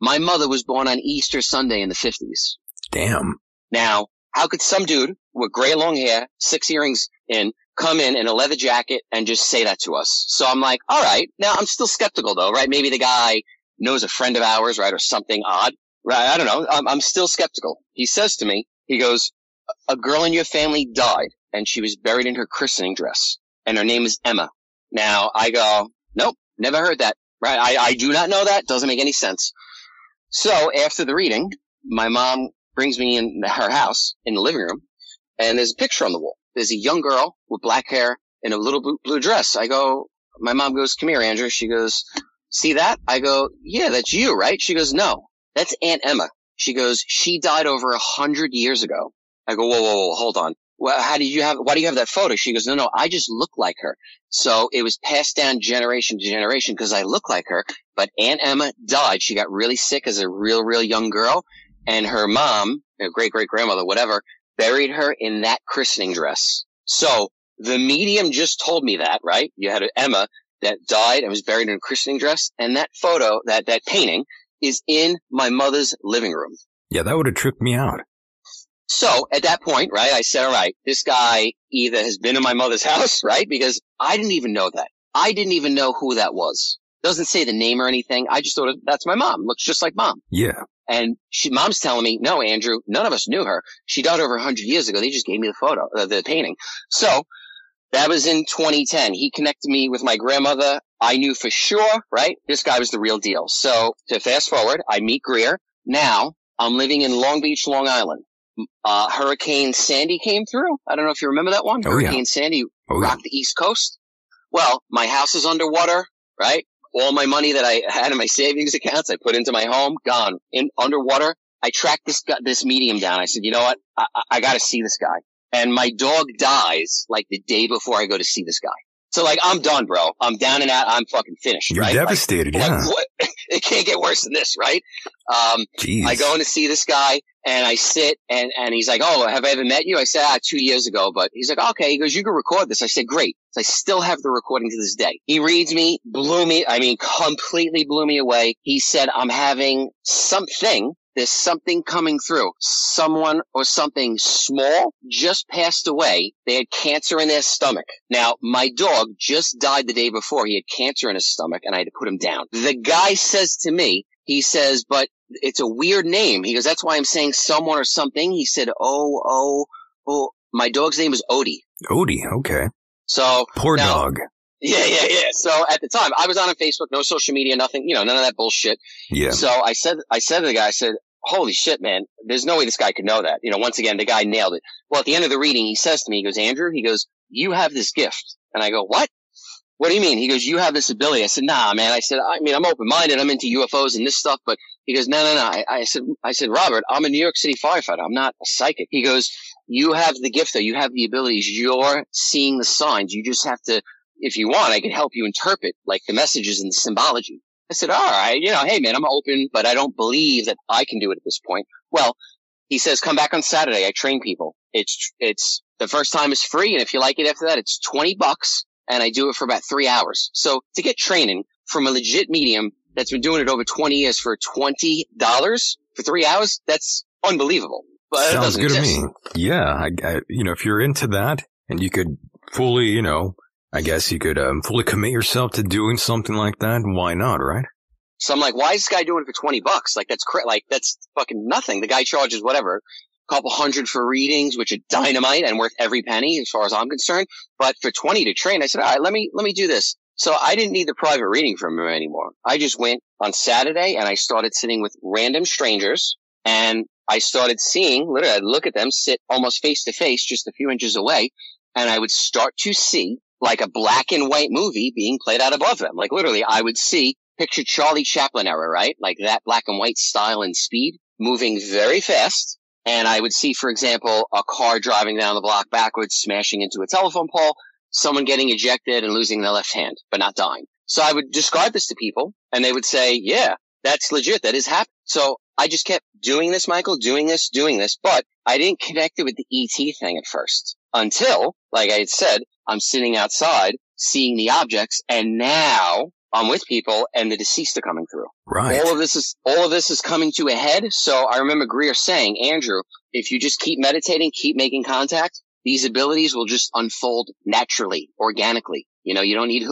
My mother was born on Easter Sunday in the 50s. Damn. Now, how could some dude with gray long hair, 6 earrings in, come in a leather jacket and just say that to us? So I'm like, all right. Now, I'm still skeptical, though, right? Maybe the guy knows a friend of ours, right, or something odd, right? I don't know. I'm still skeptical. He says to me, he goes, a girl in your family died, and she was buried in her christening dress, and her name is Emma. Now, I go, nope, never heard that, right? I do not know that. Doesn't make any sense. So after the reading, my mom brings me in her house in the living room, and there's a picture on the wall. There's a young girl with black hair in a little blue dress. I go, my mom goes, come here, Andrew. She goes, see that? I go, yeah, that's you, right? She goes, no, that's Aunt Emma. She goes, she died over 100 years ago. I go, whoa, hold on. Well, why do you have that photo? She goes, no, I just look like her. So it was passed down generation to generation because I look like her. But Aunt Emma died. She got really sick as a real young girl. And her mom, her great-great-grandmother, whatever, buried her in that christening dress. So the medium just told me that, right? You had an Emma that died and was buried in a christening dress. And that photo, that painting is in my mother's living room. Yeah, that would have tripped me out. So at that point, right, I said, all right, this guy either has been in my mother's house, right? Because I didn't even know that. I didn't even know who that was. Doesn't say the name or anything. I just thought, that's my mom. Looks just like mom. Yeah. And mom's telling me, no, Andrew, none of us knew her. She died over 100 years ago. They just gave me the photo, the painting. So that was in 2010. He connected me with my grandmother. I knew for sure, right? This guy was the real deal. So to fast forward, I meet Greer. Now I'm living in Long Beach, Long Island. Hurricane Sandy came through. I don't know if you remember that one. Oh, Hurricane Sandy rocked the East Coast. Well, my house is underwater, right? All my money that I had in my savings accounts, I put into my home, gone in underwater. I tracked this medium down. I said, you know what? I got to see this guy. And my dog dies like the day before I go to see this guy. So like, I'm done, bro. I'm down and out. I'm fucking finished. You're right? Devastated. Like, yeah. What? It can't get worse than this, right? I go in to see this guy and I sit and he's like, oh, have I ever met you? I said, 2 years ago, but he's like, okay. He goes, you can record this. I said, great. So I still have the recording to this day. He reads me, completely blew me away. He said, I'm having something. There's something coming through. Someone or something small just passed away. They had cancer in their stomach. Now, my dog just died the day before. He had cancer in his stomach, and I had to put him down. The guy says to me, he says, but it's a weird name. He goes, that's why I'm saying someone or something. He said, oh. My dog's name is Odie. Odie, okay. So poor dog. Yeah. So at the time, I was on Facebook, no social media, nothing, none of that bullshit. Yeah. So I said to the guy, I said, holy shit, man, there's no way this guy could know that. Once again, the guy nailed it. Well, at the end of the reading, he says to me, he goes, Andrew, he goes, you have this gift. And I go, what? What do you mean? He goes, you have this ability. I said, nah, man. I said, I'm open-minded. I'm into UFOs and this stuff. But he goes, no. I said, Robert, I'm a New York City firefighter. I'm not a psychic. He goes, you have the gift though. You have the abilities. You're seeing the signs. You just have to, if you want, I can help you interpret like the messages and the symbology. I said, all right, hey, man, I'm open, but I don't believe that I can do it at this point. Well, he says, come back on Saturday. I train people. It's the first time is free. And if you like it after that, it's $20. And I do it for about 3 hours. So to get training from a legit medium that's been doing it over 20 years for $20 for 3 hours, that's unbelievable. But sounds good to me. Yeah. I if you're into that and you could fully, fully commit yourself to doing something like that. Why not, right? So I'm like, why is this guy doing it for $20? Like, that's that's fucking nothing. The guy charges whatever, a couple $100 for readings, which are dynamite and worth every penny as far as I'm concerned. But for $20 to train, I said, all right, let me do this. So I didn't need the private reading from him anymore. I just went on Saturday and I started sitting with random strangers and I started seeing, literally, I'd look at them, sit almost face to face, just a few inches away. And I would start to see like a black and white movie being played out above them. Like literally, I would see, picture Charlie Chaplin era, right? Like that black and white style and speed moving very fast. And I would see, for example, a car driving down the block backwards, smashing into a telephone pole, someone getting ejected and losing their left hand, but not dying. So I would describe this to people and they would say, yeah, that's legit. That is happening. So I just kept doing this, Michael, doing this, but I didn't connect it with the ET thing at first until, like I had said, I'm sitting outside seeing the objects and now I'm with people and the deceased are coming through. Right. All of this is coming to a head. So I remember Greer saying, Andrew, if you just keep meditating, keep making contact, these abilities will just unfold naturally, organically. You don't need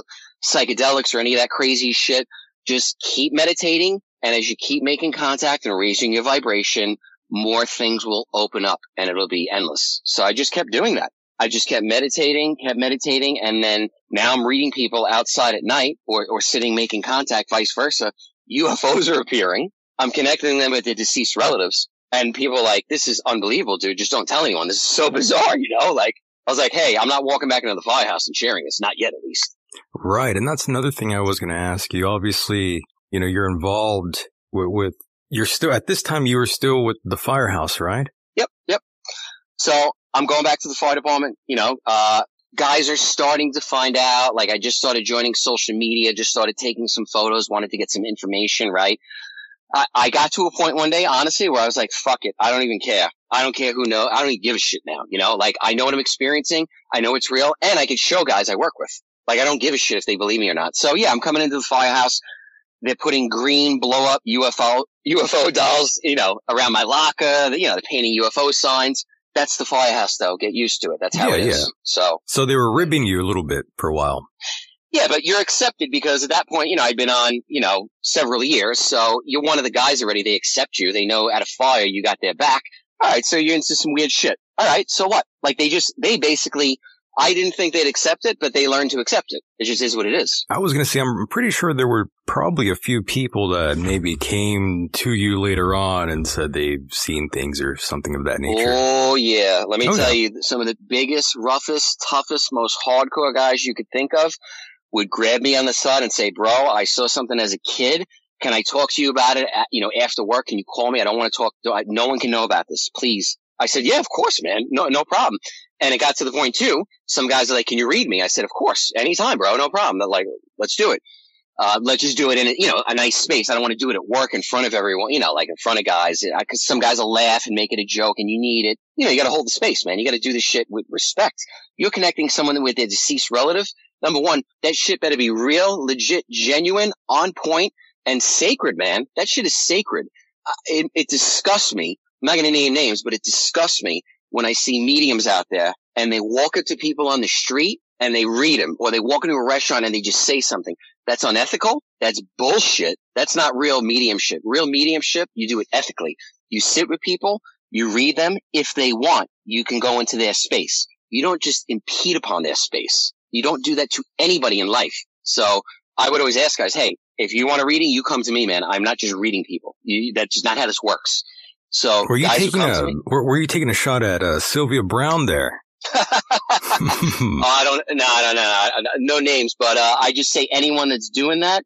psychedelics or any of that crazy shit. Just keep meditating. And as you keep making contact and raising your vibration, more things will open up and it'll be endless. So I just kept doing that. I just kept meditating, and then now I'm reading people outside at night or sitting making contact, vice versa. UFOs are appearing. I'm connecting them with their deceased relatives. And people are like, this is unbelievable, dude. Just don't tell anyone. This is so bizarre, Like, I was like, hey, I'm not walking back into the firehouse and sharing this. Not yet, at least. Right. And that's another thing I was going to ask you. Obviously, you're involved with you're still, at this time, you were still with the firehouse, right? Yep. So I'm going back to the fire department, guys are starting to find out, like I just started joining social media, just started taking some photos, wanted to get some information, right? I got to a point one day, honestly, where I was like, fuck it. I don't even care. I don't care who knows. I don't even give a shit now, like I know what I'm experiencing. I know it's real and I can show guys I work with. Like I don't give a shit if they believe me or not. So yeah, I'm coming into the firehouse. They're putting green blow up UFO dolls, around my locker, they're painting UFO signs. That's the firehouse, though. Get used to it. That's how it is. Yeah. So they were ribbing you a little bit for a while. Yeah, but you're accepted because at that point, I'd been on, several years. So you're one of the guys already. They accept you. They know out of fire you got their back. All right. So you're into some weird shit. All right. So what? Like they basically I didn't think they'd accept it, but they learned to accept it. It just is what it is. I was going to say, I'm pretty sure there were probably a few people that maybe came to you later on and said they've seen things or something of that nature. Oh, yeah. Let me tell you, some of the biggest, roughest, toughest, most hardcore guys you could think of would grab me on the side and say, bro, I saw something as a kid. Can I talk to you about it, you know, after work? Can you call me? I don't want to talk. No one can know about this. Please. I said, yeah, of course, man. No problem. And it got to the point, too. Some guys are like, can you read me? I said, of course. Anytime, bro. No problem. They're like, let's do it. Let's just do it in, a nice space. I don't want to do it at work in front of everyone, like in front of guys. Because some guys will laugh and make it a joke and you need it. You got to hold the space, man. You got to do this shit with respect. You're connecting someone with their deceased relative. Number one, that shit better be real, legit, genuine, on point, and sacred, man. That shit is sacred. It disgusts me. I'm not going to name names, but it disgusts me when I see mediums out there and they walk up to people on the street and they read them, or they walk into a restaurant and they just say something. That's unethical. That's bullshit. That's not real mediumship. Real mediumship, you do it ethically. You sit with people. You read them. If they want, you can go into their space. You don't just impede upon their space. You don't do that to anybody in life. So I would always ask guys, hey, if you want a reading, you come to me, man. I'm not just reading people. That's just not how this works. So were you taking a shot at Sylvia Brown there? No names, but I just say anyone that's doing that,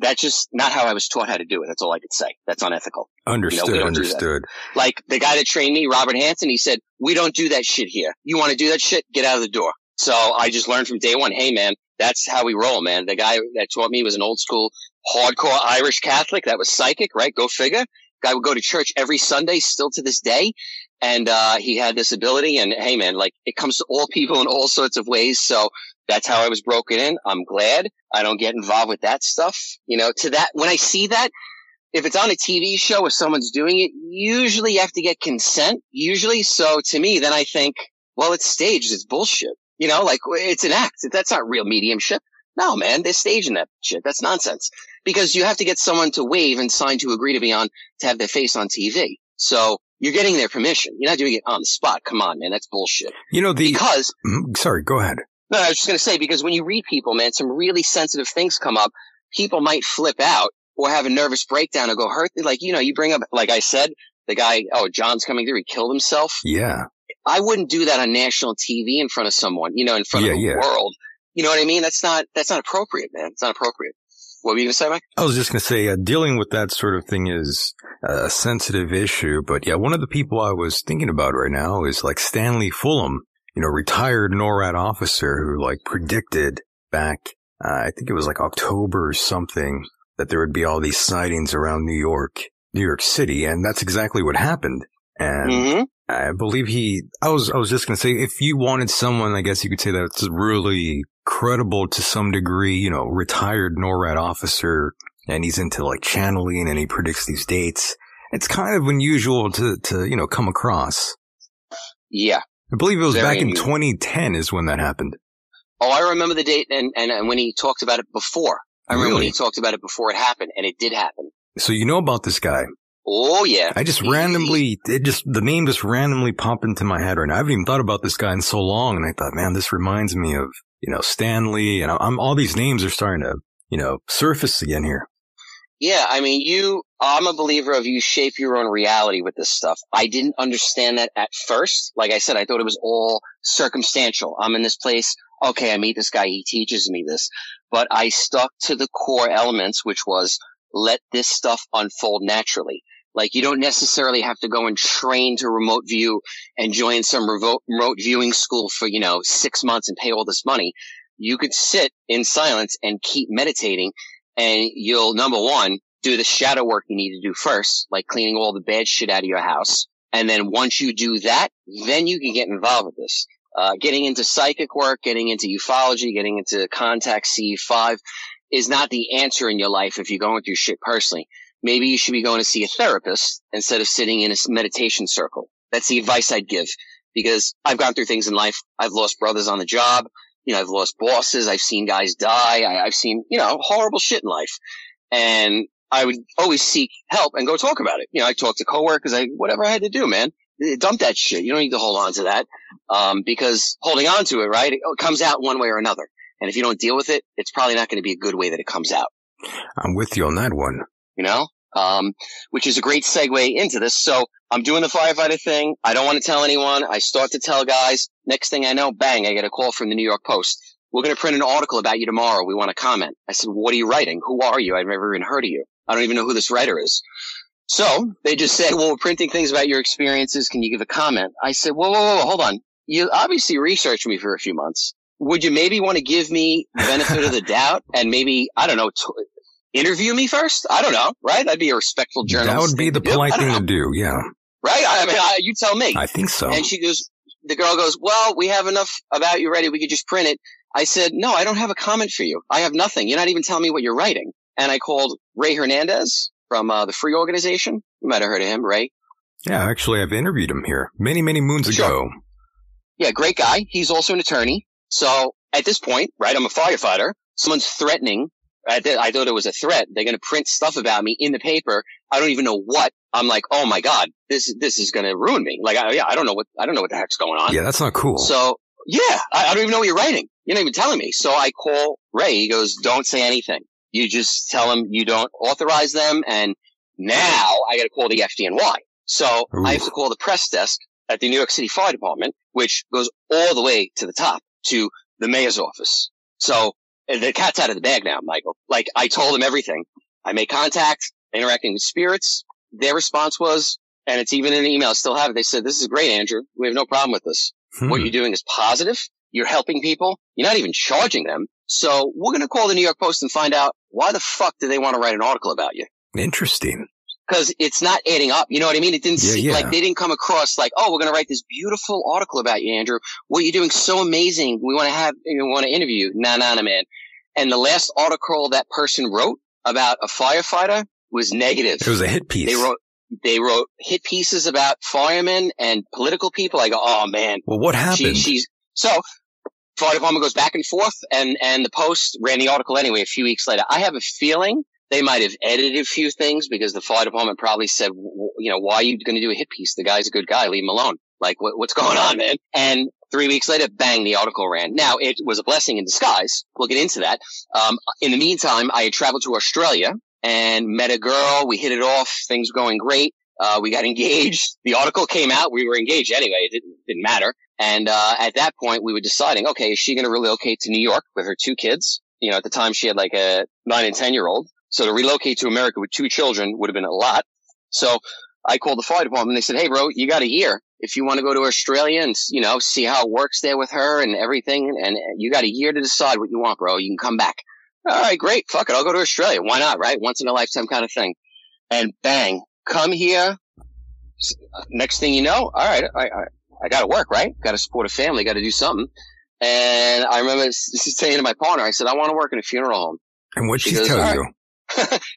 that's just not how I was taught how to do it. That's all I could say. That's unethical. Understood. Understood. Like the guy that trained me, Robert Hanson, he said, "We don't do that shit here. You want to do that shit? Get out of the door." So I just learned from day one. Hey, man, that's how we roll, man. The guy that taught me was an old school hardcore Irish Catholic that was psychic, right? Go figure. Guy would go to church every Sunday, still to this day, and he had this ability. And hey, man, like it comes to all people in all sorts of ways. So that's how I was broken in. I'm glad I don't get involved with that stuff. To that, when I see that, if it's on a TV show, if someone's doing it, usually you have to get consent. Usually, so to me, then I think, well, it's staged. It's bullshit. Like it's an act. That's not real mediumship. No, man, they're staging that shit. That's nonsense. Because you have to get someone to wave and sign to agree to be on, to have their face on TV. So you're getting their permission. You're not doing it on the spot. Come on, man. That's bullshit. Sorry, go ahead. No, I was just going to say, because when you read people, man, some really sensitive things come up. People might flip out or have a nervous breakdown or go hurt. Like, you bring up, like I said, the guy, John's coming through. He killed himself. Yeah. I wouldn't do that on national TV in front of someone, in front of the world. You know what I mean? That's not appropriate, man. It's not appropriate. What were you going to say, Mike? I was just going to say, dealing with that sort of thing is a sensitive issue. But yeah, one of the people I was thinking about right now is like Stanley Fulham, retired NORAD officer who like predicted back, I think it was like October or something, that there would be all these sightings around New York City. And that's exactly what happened. And I believe I was just going to say, if you wanted someone, I guess you could say that it's really credible to some degree, retired NORAD officer, and he's into like channeling and he predicts these dates. It's kind of unusual to come across. Yeah. I believe it was back in 2010 is when that happened. Oh, I remember the date and when he talked about it before. I remember when he talked about it before it happened, and it did happen. So you know about this guy. Oh, yeah. I just the name just randomly popped into my head right now. I haven't even thought about this guy in so long. And I thought, man, this reminds me of, Stanley. And I'm all these names are starting to, surface again here. Yeah. I mean, I'm a believer of you shape your own reality with this stuff. I didn't understand that at first. Like I said, I thought it was all circumstantial. I'm in this place. Okay. I meet this guy. He teaches me this, but I stuck to the core elements, which was let this stuff unfold naturally. Like, you don't necessarily have to go and train to remote view and join some remote viewing school for, 6 months and pay all this money. You could sit in silence and keep meditating, and you'll, number one, do the shadow work you need to do first, like cleaning all the bad shit out of your house. And then once you do that, then you can get involved with this. Getting into psychic work, getting into ufology, getting into contact CE5 is not the answer in your life if you're going through shit personally. Maybe you should be going to see a therapist instead of sitting in a meditation circle. That's the advice I'd give, because I've gone through things in life. I've lost brothers on the job. I've lost bosses. I've seen guys die. I've seen, horrible shit in life. And I would always seek help and go talk about it. I talked to coworkers, whatever I had to do, man. Dump that shit. You don't need to hold on to that, because holding on to it, right, it comes out one way or another. And if you don't deal with it, it's probably not going to be a good way that it comes out. I'm with you on that one. You know, which is a great segue into this. So I'm doing the firefighter thing. I don't want to tell anyone. I start to tell guys. Next thing I know, bang, I get a call from the New York Post. We're going to print an article about you tomorrow. We want to comment. I said, what are you writing? Who are you? I've never even heard of you. I don't even know who this writer is. So they just said, well, we're printing things about your experiences. Can you give a comment? I said, whoa, hold on. You obviously researched me for a few months. Would you maybe want to give me the benefit of the doubt and maybe, I don't know, interview me first? I don't know, right? That'd be a respectful journalist. That would be the polite thing to do, yeah. Right? I mean, you tell me. I think so. And she goes, the girl goes, well, we have enough about you ready. We could just print it. I said, no, I don't have a comment for you. I have nothing. You're not even telling me what you're writing. And I called Ray Hernandez from the Free Organization. You might have heard of him, Ray. Yeah, actually, I've interviewed him here many, many moons ago. Yeah, great guy. He's also an attorney. So at this point, right, I'm a firefighter. Someone's threatening. I thought it was a threat. They're going to print stuff about me in the paper. I don't even know what. I'm like, oh my God, this is going to ruin me. Like, I don't know what the heck's going on. Yeah, that's not cool. So yeah, I don't even know what you're writing. You're not even telling me. So I call Ray. He goes, don't say anything. You just tell them you don't authorize them. And now I got to call the FDNY. So ooh. I have to call the press desk at the New York City Fire Department, which goes all the way to the top, to the mayor's office. So the cat's out of the bag now, Michael. Like, I told them everything. I made contact, interacting with spirits. Their response was, and it's even in an email, I still have it. They said, this is great, Andrew. We have no problem with this. What you're doing is positive. You're helping people. You're not even charging them. So we're going to call the New York Post and find out why the fuck do they want to write an article about you? Interesting. Because it's not adding up. You know what I mean? It didn't seem like they didn't come across like, oh, we're going to write this beautiful article about you, Andrew. What you're doing so amazing. We want to interview you. Nah, man. And the last article that person wrote about a firefighter was negative. It was a hit piece. They wrote hit pieces about firemen and political people. I go, oh man. Well, what happened? So fire department goes back and forth, and the Post ran the article anyway a few weeks later. I have a feeling they might have edited a few things because the fire department probably said, you know, why are you going to do a hit piece? The guy's a good guy. Leave him alone. Like, what's going on, man? And 3 weeks later, bang, the article ran. Now, it was a blessing in disguise. We'll get into that. In the meantime, I had traveled to Australia and met a girl. We hit it off. Things were going great. We got engaged. The article came out. We were engaged anyway. It didn't matter. And at that point, we were deciding, okay, is she going to relocate to New York with her two kids? You know, at the time, she had like a 9- and 10-year-old. So to relocate to America with two children would have been a lot. So I called the fire department and they said, hey, bro, you got a year. If you want to go to Australia and, you know, see how it works there with her and everything, and you got a year to decide what you want, bro. You can come back. All right, great. Fuck it. I'll go to Australia. Why not? Right. Once in a lifetime kind of thing. And bang, come here. Next thing you know, all right, I got to work, right? Got to support a family. Got to do something. And I remember saying to my partner, I said, I want to work in a funeral home. And what'd she tell you?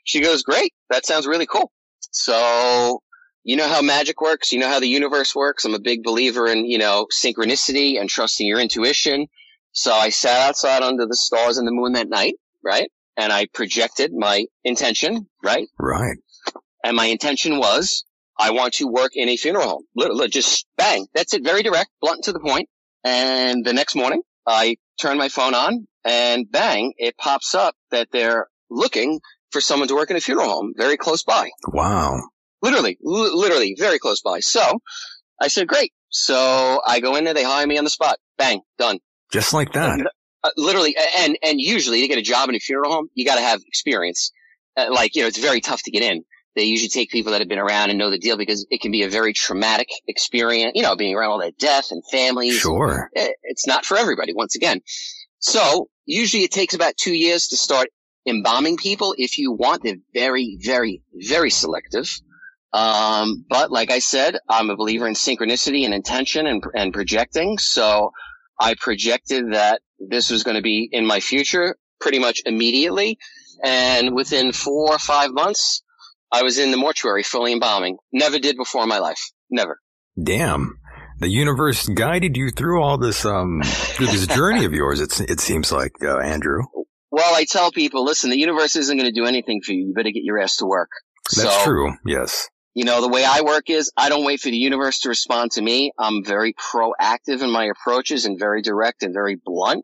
She goes, great. That sounds really cool. So you know how magic works. You know how the universe works. I'm a big believer in, you know, synchronicity and trusting your intuition. So I sat outside under the stars and the moon that night. Right. And I projected my intention. Right. Right. And my intention was, I want to work in a funeral home. Literally, just bang. That's it. Very direct, blunt to the point. And the next morning I turn my phone on and bang, it pops up that they're looking for someone to work in a funeral home very close by. Wow. Literally very close by. So I said, great. So I go in there. They hire me on the spot. Bang, done. Just like that. Literally. And usually to get a job in a funeral home, you got to have experience. Like, you know, it's very tough to get in. They usually take people that have been around and know the deal because it can be a very traumatic experience, you know, being around all that death and families. Sure. It's not for everybody, once again. So usually it takes about 2 years to start embalming people if you want. They're very, very, very selective. But like I said, I'm a believer in synchronicity and intention and projecting. So I projected that this was going to be in my future pretty much immediately. And within 4 or 5 months, I was in the mortuary fully embalming. Never did before in my life. Never. Damn. The universe guided you through all this, through this journey of yours, it seems like, Andrew. Well, I tell people, listen, the universe isn't going to do anything for you. You better get your ass to work. That's true. Yes. You know, the way I work is I don't wait for the universe to respond to me. I'm very proactive in my approaches and very direct and very blunt.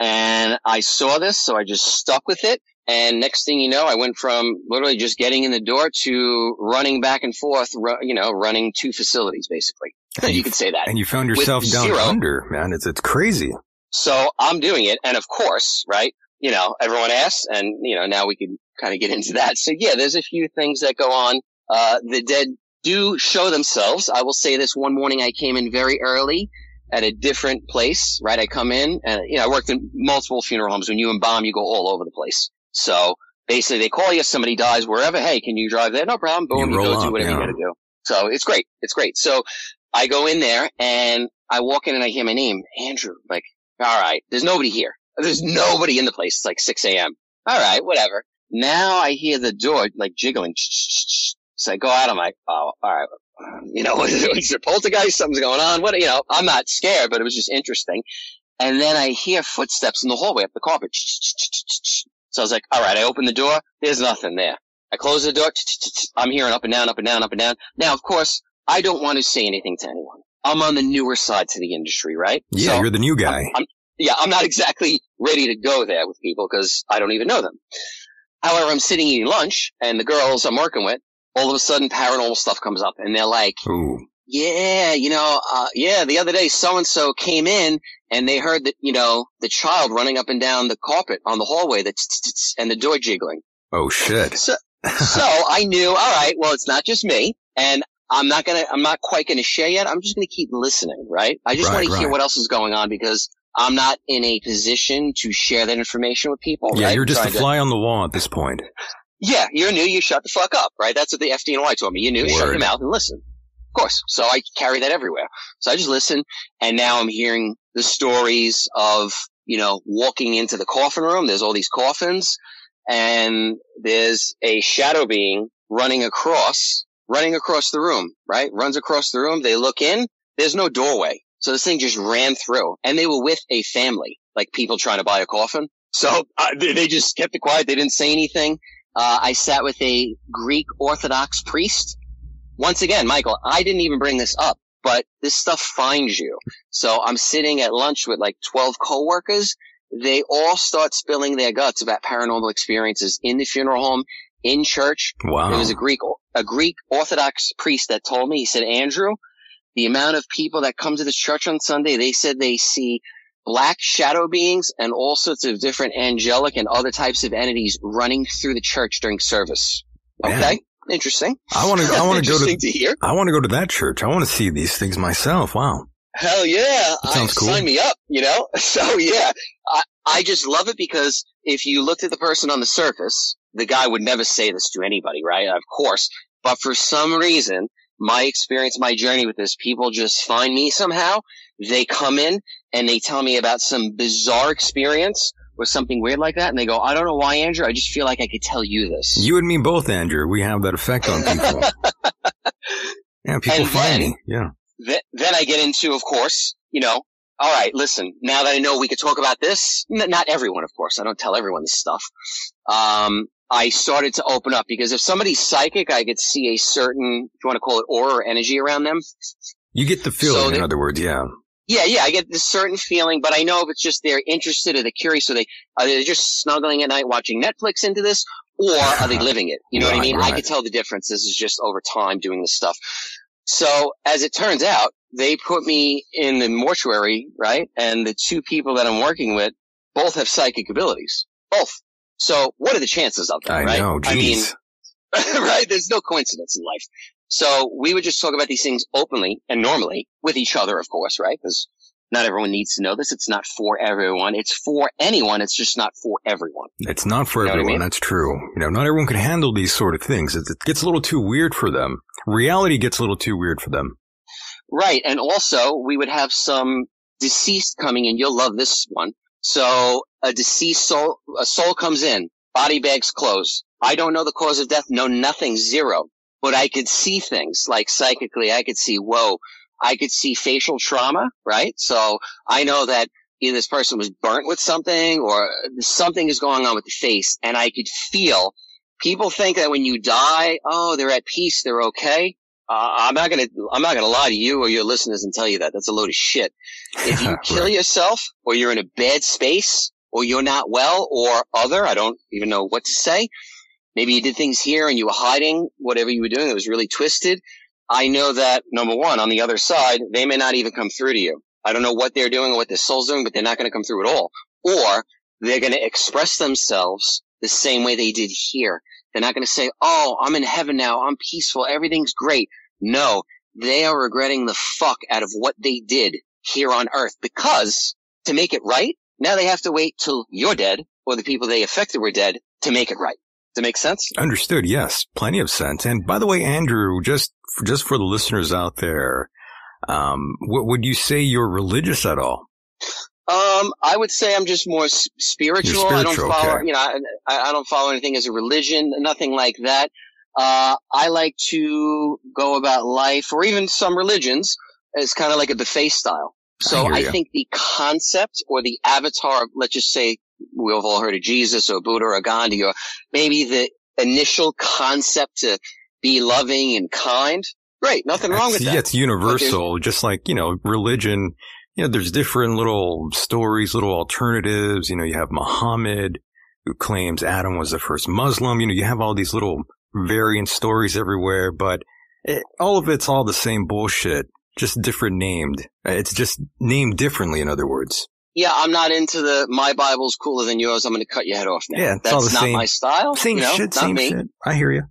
And I saw this, so I just stuck with it. And next thing you know, I went from literally just getting in the door to running back and forth, you know, running two facilities, basically. So you could say that. And you found yourself with down under, man. It's crazy. So I'm doing it. And of course, right, you know, everyone asks. And, you know, now we can kind of get into that. So, yeah, there's a few things that go on. The dead do show themselves. I will say this. One morning I came in very early at a different place, right? I come in and, you know, I worked in multiple funeral homes. When you embalm, you go all over the place. So basically they call you, somebody dies wherever. Hey, can you drive there? No problem. Boom, you go do whatever you got to do. So it's great. It's great. So I go in there and I walk in and I hear my name, Andrew. Like, all right, there's nobody here. There's nobody in the place. It's like 6 a.m. All right, whatever. Now I hear the door like jiggling. So I go out. I'm like, oh, all right. You know, is there poltergeist? Something's going on. What, you know, I'm not scared, but it was just interesting. And then I hear footsteps in the hallway up the carpet. So I was like, all right, I open the door. There's nothing there. I close the door. I'm hearing up and down, up and down, up and down. Now, of course, I don't want to say anything to anyone. I'm on the newer side to the industry, right? Yeah, so you're the new guy. I'm not exactly ready to go there with people because I don't even know them. However, I'm sitting eating lunch, and the girls I'm working with, all of a sudden, paranormal stuff comes up, and they're like, ooh. Yeah, you know, the other day, so-and-so came in, and they heard that, you know, the child running up and down the carpet on the hallway, and the door jiggling. Oh, shit. So I knew, all right, well, it's not just me, and I'm not quite going to share yet. I'm just going to keep listening, right? I just want to hear what else is going on, because I'm not in a position to share that information with people. Yeah, right? You're just a fly on the wall at this point. Yeah, you're new, you shut the fuck up, right? That's what the FDNY told me. You're new, shut your mouth and listen. Of course. So I carry that everywhere. So I just listen, and now I'm hearing the stories of, you know, walking into the coffin room. There's all these coffins, and there's a shadow being running across the room, right? Runs across the room. They look in. There's no doorway. So this thing just ran through, and they were with a family, like people trying to buy a coffin. So they just kept it quiet. They didn't say anything. I sat with a Greek Orthodox priest. Once again, Michael, I didn't even bring this up, but this stuff finds you. So I'm sitting at lunch with like 12 coworkers. They all start spilling their guts about paranormal experiences in the funeral home, in church. Wow. There was a Greek Orthodox priest that told me, he said, Andrew, the amount of people that come to this church on Sunday, they said they see black shadow beings and all sorts of different angelic and other types of entities running through the church during service. Okay. Man. Interesting. I want to go to hear. I want to go to that church. I want to see these things myself. Wow. Hell yeah. That sounds cool. Sign me up, you know? So yeah, I just love it because if you looked at the person on the surface, the guy would never say this to anybody, right? Of course. But for some reason, my experience, my journey with this, people just find me somehow. They come in and they tell me about some bizarre experience or something weird like that. And they go, I don't know why, Andrew. I just feel like I could tell you this. You and me both, Andrew. We have that effect on people. Yeah, people and find me. Yeah. Then I get into, of course, you know, all right, listen, now that I know we could talk about this, not everyone, of course. I don't tell everyone this stuff. I started to open up because if somebody's psychic, I could see a certain, if you want to call it aura or energy around them. You get the feeling, so in other words, yeah. Yeah, I get this certain feeling, but I know if it's just they're interested or they're curious, so they are they just snuggling at night watching Netflix into this, or are they living it? You know what I mean? Right. I could tell the difference. This is just over time doing this stuff. So as it turns out, they put me in the mortuary, right? And the two people that I'm working with both have psychic abilities. Both. So what are the chances of that, right? I know, geez. I mean, right? There's no coincidence in life. So we would just talk about these things openly and normally with each other, of course, right? Because not everyone needs to know this. It's not for everyone. It's for anyone. It's just not for everyone. It's not for everyone. I mean? That's true. You know, not everyone can handle these sort of things. It gets a little too weird for them. Reality gets a little too weird for them. Right. And also we would have some deceased coming in. You'll love this one. So a deceased soul, a soul comes in, body bags closed. I don't know the cause of death. No, nothing. Zero. But I could see things like psychically. I could see, whoa, I could see facial trauma, right? So I know that either this person was burnt with something or something is going on with the face, and I could feel people think that when you die, oh, they're at peace, they're okay. I'm not gonna lie to you or your listeners and tell you that. That's a load of shit. If you kill right. yourself, or you're in a bad space, or you're not well, or other, I don't even know what to say. Maybe you did things here and you were hiding whatever you were doing that was really twisted. I know that, number one, on the other side, they may not even come through to you. I don't know what they're doing or what their soul's doing, but they're not going to come through at all. Or they're going to express themselves the same way they did here. They're not going to say, oh, I'm in heaven now. I'm peaceful. Everything's great. No, they are regretting the fuck out of what they did here on earth, because to make it right, now they have to wait till you're dead or the people they affected were dead to make it right. Does that make sense? Understood. Yes. Plenty of sense. And by the way, Andrew, just for the listeners out there, would you say you're religious at all? I would say I'm just more spiritual. You're spiritual. I don't follow, okay. I don't follow anything as a religion, nothing like that. I like to go about life, or even some religions, as kind of like a buffet style. So I think the concept or the avatar of, let's just say, we've all heard of Jesus or Buddha or Gandhi, or maybe the initial concept to be loving and kind. Great. Nothing wrong with that. Yeah, it's universal, just like, religion. There's different little stories, little alternatives. You have Muhammad, who claims Adam was the first Muslim. You have all these little variant stories everywhere, but all of it's all the same bullshit, just different named. It's just named differently, in other words. Yeah, I'm not into my Bible's cooler than yours, I'm going to cut your head off now. Yeah, that's not my style. Same shit, same shit. I hear you.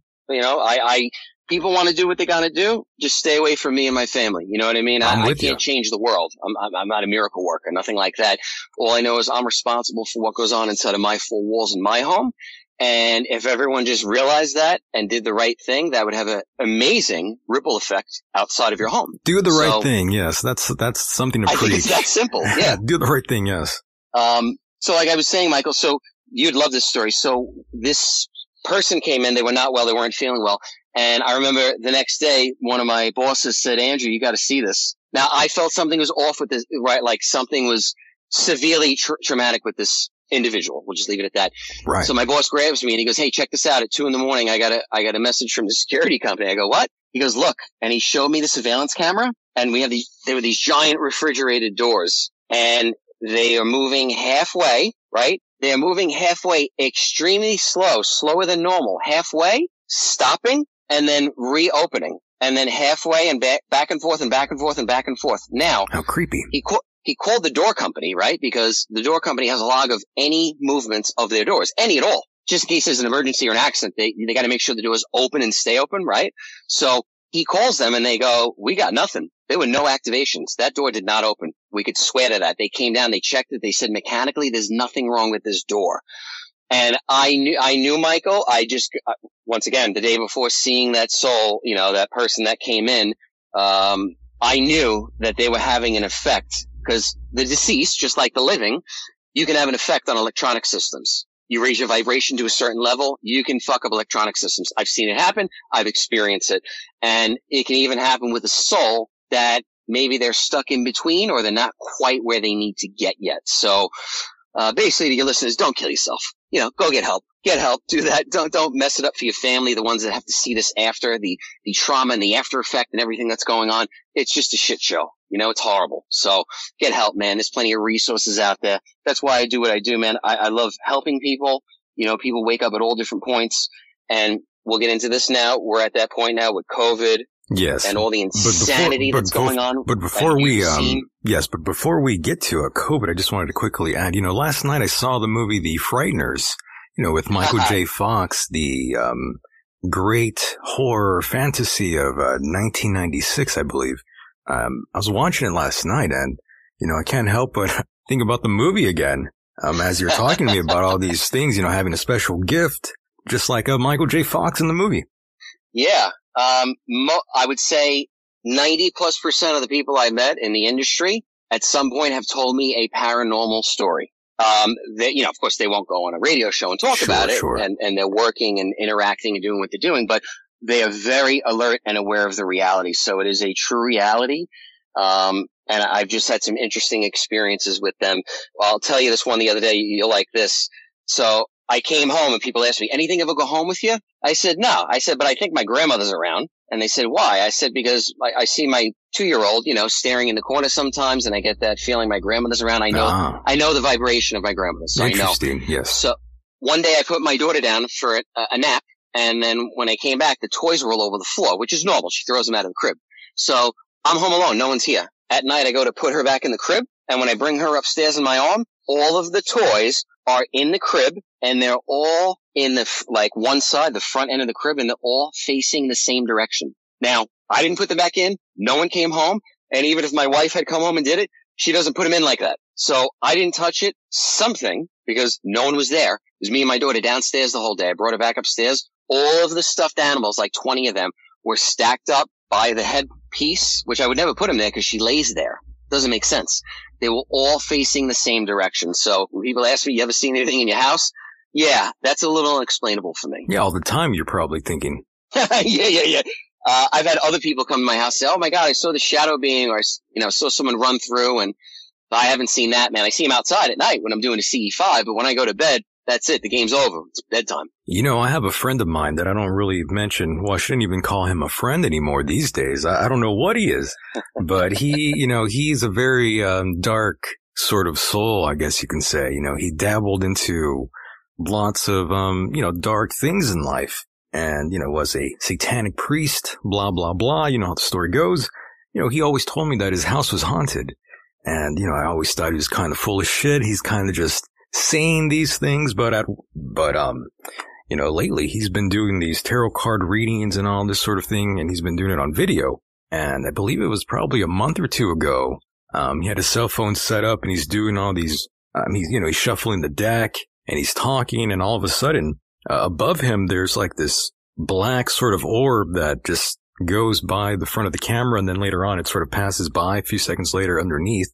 People want to do what they got to do. Just stay away from me and my family. You know what I mean? I can't change the world. I'm not a miracle worker, nothing like that. All I know is I'm responsible for what goes on inside of my four walls in my home. And if everyone just realized that and did the right thing, that would have an amazing ripple effect outside of your home. Do the right thing, yes. That's something to preach. I think it's that simple, yeah. Do the right thing, yes. So like I was saying, Michael, so you'd love this story. So this person came in. They were not well. They weren't feeling well. And I remember the next day, one of my bosses said, Andrew, you got to see this. Now, I felt something was off with this, right? Like something was severely traumatic with this individual. We'll just leave it at that. Right. So my boss grabs me and he goes, hey, check this out. At 2 a.m, I got a message from the security company. I go, what? He goes, look. And he showed me the surveillance camera, and there were these giant refrigerated doors, and they are moving halfway, right? They're moving halfway extremely slow, slower than normal, halfway, stopping, and then reopening, and then halfway, and back and forth and back and forth and back and forth. Now, how creepy. He called the door company, right? Because the door company has a log of any movements of their doors, any at all. Just in case there's an emergency or an accident, they got to make sure the doors open and stay open, right? So he calls them and they go, we got nothing. There were no activations. That door did not open. We could swear to that. They came down, they checked it. They said mechanically, there's nothing wrong with this door. And I knew Michael. I just, once again, the day before seeing that soul, that person that came in, I knew that they were having an effect. Because the deceased, just like the living, you can have an effect on electronic systems. You raise your vibration to a certain level, you can fuck up electronic systems. I've seen it happen. I've experienced it. And it can even happen with a soul that maybe they're stuck in between, or they're not quite where they need to get yet. So basically, to your listeners, don't kill yourself. Go get help. Get help. Do that. Don't mess it up for your family, the ones that have to see this after, the trauma and the after effect and everything that's going on. It's just a shit show. It's horrible. So get help, man. There's plenty of resources out there. That's why I do what I do, man. I love helping people. People wake up at all different points, and we'll get into this now. We're at that point now with COVID. Yes. And all the insanity that's going on. But before we get to COVID, I just wanted to quickly add, last night I saw the movie The Frighteners, with Michael J. Fox, the great horror fantasy of 1996, I believe. I was watching it last night, and, I can't help but think about the movie again. As you're talking to me about all these things, having a special gift, just like Michael J. Fox in the movie. Yeah. I would say 90%+ of the people I met in the industry at some point have told me a paranormal story. Of course they won't go on a radio show and talk about it, and they're working and interacting and doing what they're doing, but they are very alert and aware of the reality. So it is a true reality. And I've just had some interesting experiences with them. I'll tell you this one the other day. You'll like this. So I came home and people asked me, anything ever go home with you? I said, no. I said, but I think my grandmother's around. And they said, why? I said, because I see my two-year-old, you know, staring in the corner sometimes. And I get that feeling my grandmother's around. I know the vibration of my grandmother. So interesting. I know. Yes. So one day I put my daughter down for a nap. And then when I came back, the toys were all over the floor, which is normal. She throws them out of the crib. So I'm home alone. No one's here. At night, I go to put her back in the crib. And when I bring her upstairs in my arm, all of the toys are in the crib, and they're all in the, like, one side, the front end of the crib, and they're all facing the same direction. Now, I didn't put them back in. No one came home. And even if my wife had come home and did it, she doesn't put them in like that. So I didn't touch it. Something, because no one was there. It was me and my daughter downstairs the whole day. I brought her back upstairs. All of the stuffed animals, like 20 of them, were stacked up by the headpiece, which I would never put them there because she lays there. Doesn't make sense. They were all facing the same direction. So when people ask me, you ever seen anything in your house? Yeah, that's a little unexplainable for me. Yeah, all the time you're probably thinking. Yeah. I've had other people come to my house and say, oh, my God, I saw the shadow being, or, you know, saw someone run through. And I haven't seen that, man. I see him outside at night when I'm doing a CE5. But when I go to bed, that's it. The game's over. It's bedtime. You know, I have a friend of mine that I don't really mention. Well, I shouldn't even call him a friend anymore these days. I don't know what he is, but he, you know, he's a very dark sort of soul, I guess you can say. You know, he dabbled into lots of, you know, dark things in life and, you know, was a satanic priest, blah, blah, blah. You know how the story goes. You know, he always told me that his house was haunted. And, you know, I always thought he was kind of full of shit. He's kind of just saying these things, but you know, lately he's been doing these tarot card readings and all this sort of thing, and he's been doing it on video. And I believe it was probably a month or two ago. He had his cell phone set up, and he's doing all these. He's, you know, he's shuffling the deck and he's talking, and all of a sudden, above him, there's like this black sort of orb that just goes by the front of the camera, and then later on, it sort of passes by a few seconds later underneath.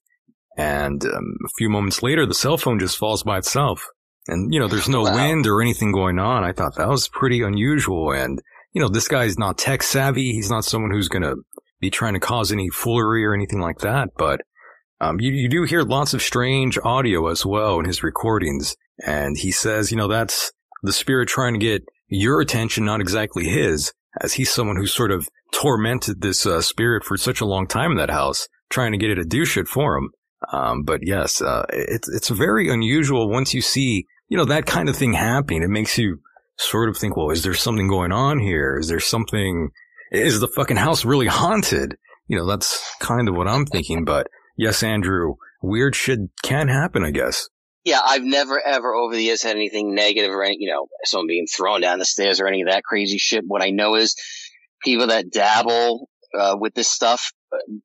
And a few moments later, the cell phone just falls by itself. And, you know, there's no wind or anything going on. I thought that was pretty unusual. And, you know, this guy's not tech savvy. He's not someone who's going to be trying to cause any foolery or anything like that. But you do hear lots of strange audio as well in his recordings. And he says, you know, that's the spirit trying to get your attention, not exactly his, as he's someone who sort of tormented this spirit for such a long time in that house, trying to get it to do shit for him. But yes, it's very unusual once you see, you know, that kind of thing happening. It makes you sort of think, well, is there something going on here? Is there something, is the fucking house really haunted? You know, that's kind of what I'm thinking. But yes, Andrew, weird shit can happen, I guess. Yeah. I've never ever over the years had anything negative or any, you know, someone being thrown down the stairs or any of that crazy shit. What I know is people that dabble with this stuff,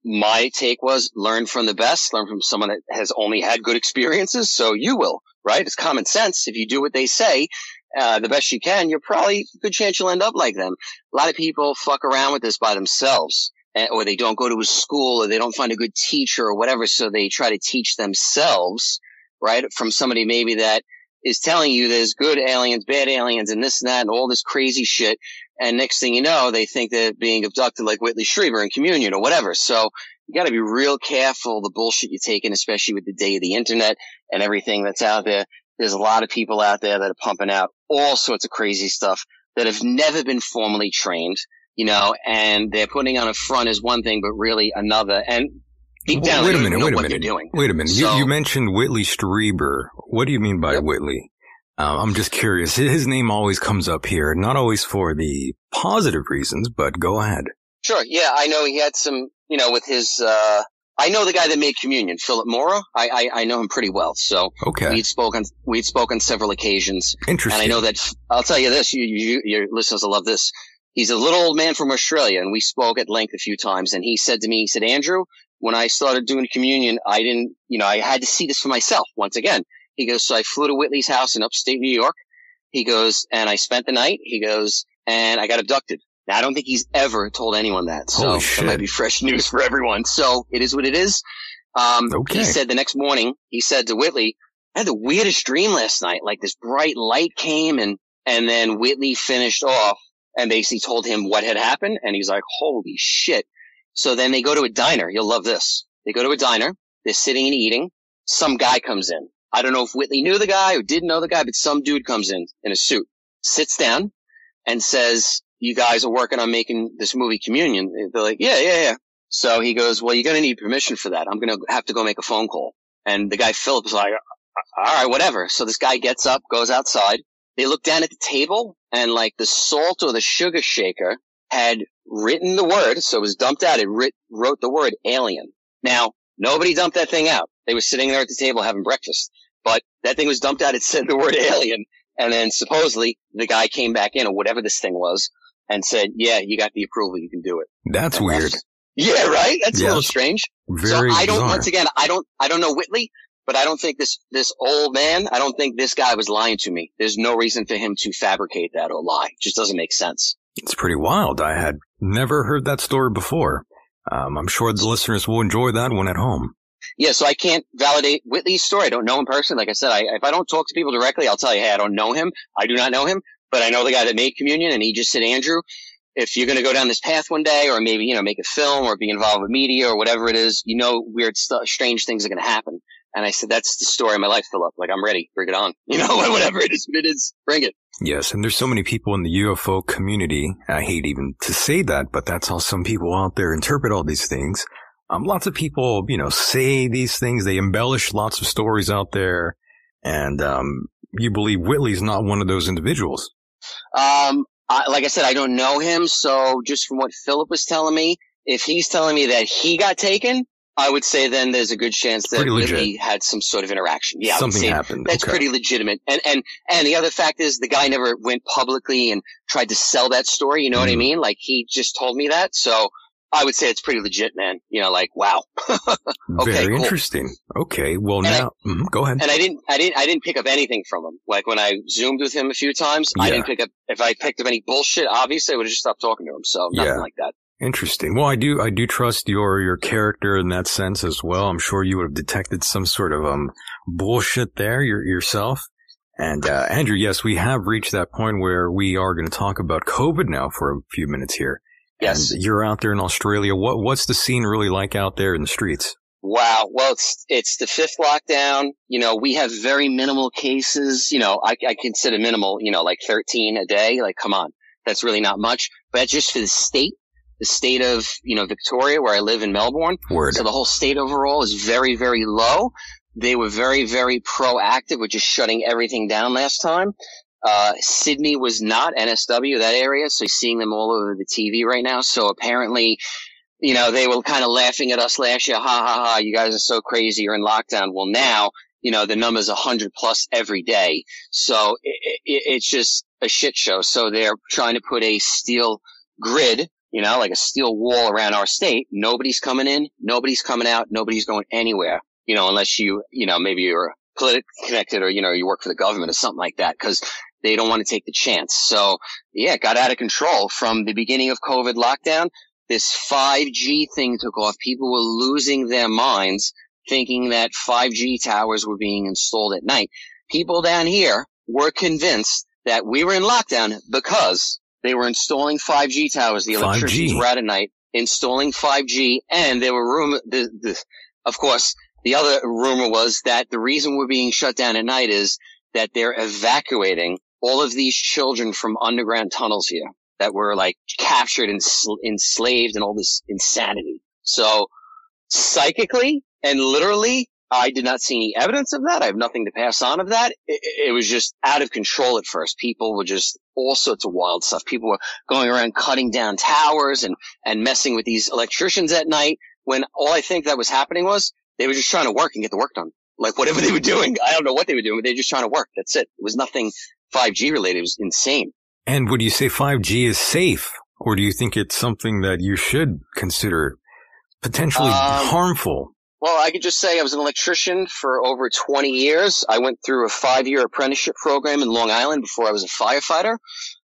my take was learn from the best, learn from someone that has only had good experiences. So you will, right? It's common sense. If you do what they say, the best you can, you're probably good chance you'll end up like them. A lot of people fuck around with this by themselves, or they don't go to a school, or they don't find a good teacher or whatever. So they try to teach themselves, right? From somebody maybe that is telling you there's good aliens, bad aliens, and this and that and all this crazy shit. And next thing you know, they think they're being abducted like Whitley Strieber in Communion or whatever. So you got to be real careful the bullshit you take in, especially with the day of the internet and everything that's out there. There's a lot of people out there that are pumping out all sorts of crazy stuff that have never been formally trained, you know, and they're putting on a front is one thing, but really another. And deep down, they don't know what they're doing. Wait a minute. So, you mentioned Whitley Strieber. What do you mean by Whitley? I'm just curious. His name always comes up here, not always for the positive reasons, but go ahead. Sure. Yeah, I know he had some, you know, with his I know the guy that made Communion, Philip Mora. I know him pretty well. So okay. We'd spoken several occasions. Interesting. And I know that I'll tell you this, your listeners will love this. He's a little old man from Australia, and we spoke at length a few times, and he said to me, he said, Andrew, when I started doing Communion, I didn't, you know, I had to see this for myself once again. He goes, so I flew to Whitley's house in upstate New York. He goes, and I spent the night. He goes, and I got abducted. Now, I don't think he's ever told anyone that. So that might be fresh news for everyone. So it is what it is. Okay. He said the next morning, he said to Whitley, I had the weirdest dream last night. Like this bright light came, and then Whitley finished off and basically told him what had happened. And he's like, holy shit. So then they go to a diner. You'll love this. They go to a diner. They're sitting and eating. Some guy comes in. I don't know if Whitley knew the guy or didn't know the guy, but some dude comes in a suit, sits down and says, you guys are working on making this movie Communion. They're like, yeah. So he goes, well, you're going to need permission for that. I'm going to have to go make a phone call. And the guy, Philip, is like, all right, whatever. So this guy gets up, goes outside. They look down at the table, and like the salt or the sugar shaker had written the word. So it was dumped out. It wrote the word alien. Now, nobody dumped that thing out. They were sitting there at the table having breakfast. But that thing was dumped out. It said the word alien. And then supposedly the guy came back in, or whatever this thing was, and said, yeah, you got the approval. You can do it. That's and weird. Yeah, right? That's a little strange. Very so I don't, bizarre. Once again, I don't know Whitley, but I don't think this old man, I don't think this guy was lying to me. There's no reason for him to fabricate that or lie. It just doesn't make sense. It's pretty wild. I had never heard that story before. I'm sure the listeners will enjoy that one at home. Yeah, so I can't validate Whitley's story. I don't know him personally. Like I said, if I don't talk to people directly, I'll tell you, hey, I don't know him. I do not know him, but I know the guy that made Communion, and he just said, Andrew, if you're going to go down this path one day, or maybe, make a film or be involved with media or whatever it is, weird stuff, strange things are going to happen. And I said, that's the story of my life, Philip. Like, I'm ready. Bring it on. Whatever it is, bring it. Yes. And there's so many people in the UFO community. I hate even to say that, but that's how some people out there interpret all these things. Lots of people, say these things. They embellish lots of stories out there. And, you believe Whitley's not one of those individuals. Like I said, I don't know him, so just from what Philip was telling me, if he's telling me that he got taken, I would say then there's a good chance that Whitley had some sort of interaction. Yeah, something happened. That's pretty legitimate. And the other fact is the guy never went publicly and tried to sell that story. You know what I mean? Like, he just told me that, so I would say it's pretty legit, man. Wow. Okay, very interesting. Cool. Okay, well, go ahead. And I didn't pick up anything from him. Like, when I Zoomed with him a few times, I didn't pick up. If I picked up any bullshit, obviously I would have just stopped talking to him. So nothing like that. Interesting. Well, I do trust your character in that sense as well. I'm sure you would have detected some sort of bullshit there yourself. And Andrew, yes, we have reached that point where we are going to talk about COVID now for a few minutes here. Yes. And you're out there in Australia. What's the scene really like out there in the streets? Wow. Well, it's the fifth lockdown. We have very minimal cases. I consider minimal, like 13 a day. Like, come on. That's really not much. But that's just for the state of, Victoria, where I live in Melbourne. Word. So the whole state overall is very, very low. They were very, very proactive with just shutting everything down last time. Sydney was not NSW, that area, so seeing them all over the TV right now. So apparently, they were kind of laughing at us last year. Ha, ha, ha, you guys are so crazy, you're in lockdown. Well, now, the number's 100 plus every day. So it's just a shit show. So they're trying to put a steel grid, like a steel wall around our state. Nobody's coming in, nobody's coming out, nobody's going anywhere, unless maybe you're politically connected or, you work for the government or something like that, because they don't want to take the chance. So, yeah, it got out of control from the beginning of COVID lockdown. This 5G thing took off. People were losing their minds thinking that 5G towers were being installed at night. People down here were convinced that we were in lockdown because they were installing 5G towers. The electricians were out at night installing 5G, and there were of course, the other rumor was that the reason we're being shut down at night is that they're evacuating all of these children from underground tunnels here that were like captured and enslaved and all this insanity. So psychically and literally, I did not see any evidence of that. I have nothing to pass on of that. It was just out of control at first. People were just all sorts of wild stuff. People were going around cutting down towers and messing with these electricians at night, when all I think that was happening was they were just trying to work and get the work done. Like, whatever they were doing, I don't know what they were doing, but they were just trying to work. That's it. It was nothing 5G related. It was insane. And would you say 5G is safe, or do you think it's something that you should consider potentially harmful? Well, I could just say I was an electrician for over 20 years. I went through a 5-year apprenticeship program in Long Island before I was a firefighter.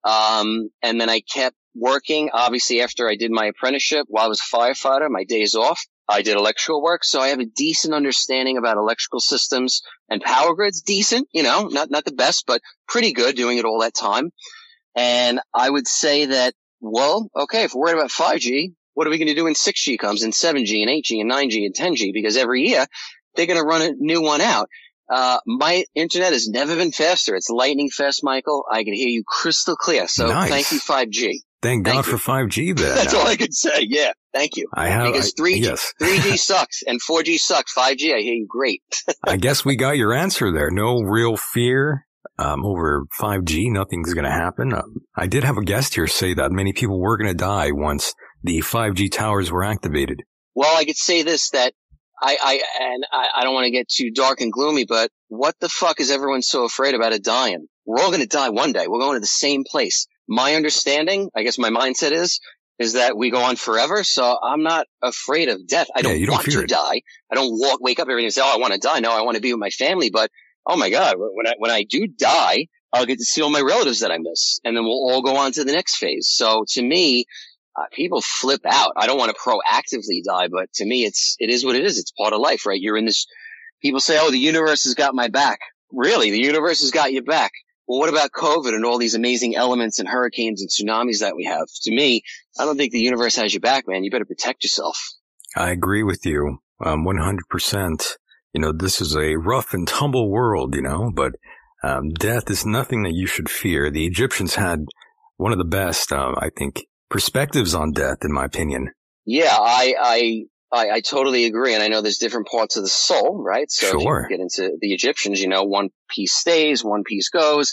And then I kept working. Obviously, after I did my apprenticeship, while I was a firefighter, my days off, I did electrical work, so I have a decent understanding about electrical systems and power grids. Decent, not the best, but pretty good doing it all that time. And I would say that, well, okay, if we're worried about 5G, what are we going to do when 6G comes and 7G and 8G and 9G and 10G? Because every year they're going to run a new one out. My internet has never been faster. It's lightning fast, Michael. I can hear you crystal clear. So nice. Thank you, 5G. Thank God for 5G then. That's all I can say. Yeah. Thank you. Because 3G, yes. 3G sucks and 4G sucks. 5G, I hear you great. I guess we got your answer there. No real fear over 5G. Nothing's going to happen. I did have a guest here say that many people were going to die once the 5G towers were activated. Well, I could say this, that I don't want to get too dark and gloomy, but what the fuck is everyone so afraid about it dying? We're all going to die one day. We're going to the same place. My understanding, I guess my mindset is that we go on forever. So I'm not afraid of death. I don't want to die. I don't wake up every day and say, oh, I want to die. No, I want to be with my family. But oh my God, when I do die, I'll get to see all my relatives that I miss. And then we'll all go on to the next phase. So to me, people flip out. I don't want to proactively die, but to me, it is what it is. It's part of life, right? You're in this, people say, oh, the universe has got my back. Really? The universe has got your back. Well, what about COVID and all these amazing elements and hurricanes and tsunamis that we have? To me, I don't think the universe has your back, man. You better protect yourself. I agree with you 100%. You know, this is a rough and tumble world, you know, but death is nothing that you should fear. The Egyptians had one of the best, I think, perspectives on death, in my opinion. Yeah, I totally agree. And I know there's different parts of the soul, right? So sure. If you get into the Egyptians, you know, one piece stays, one piece goes.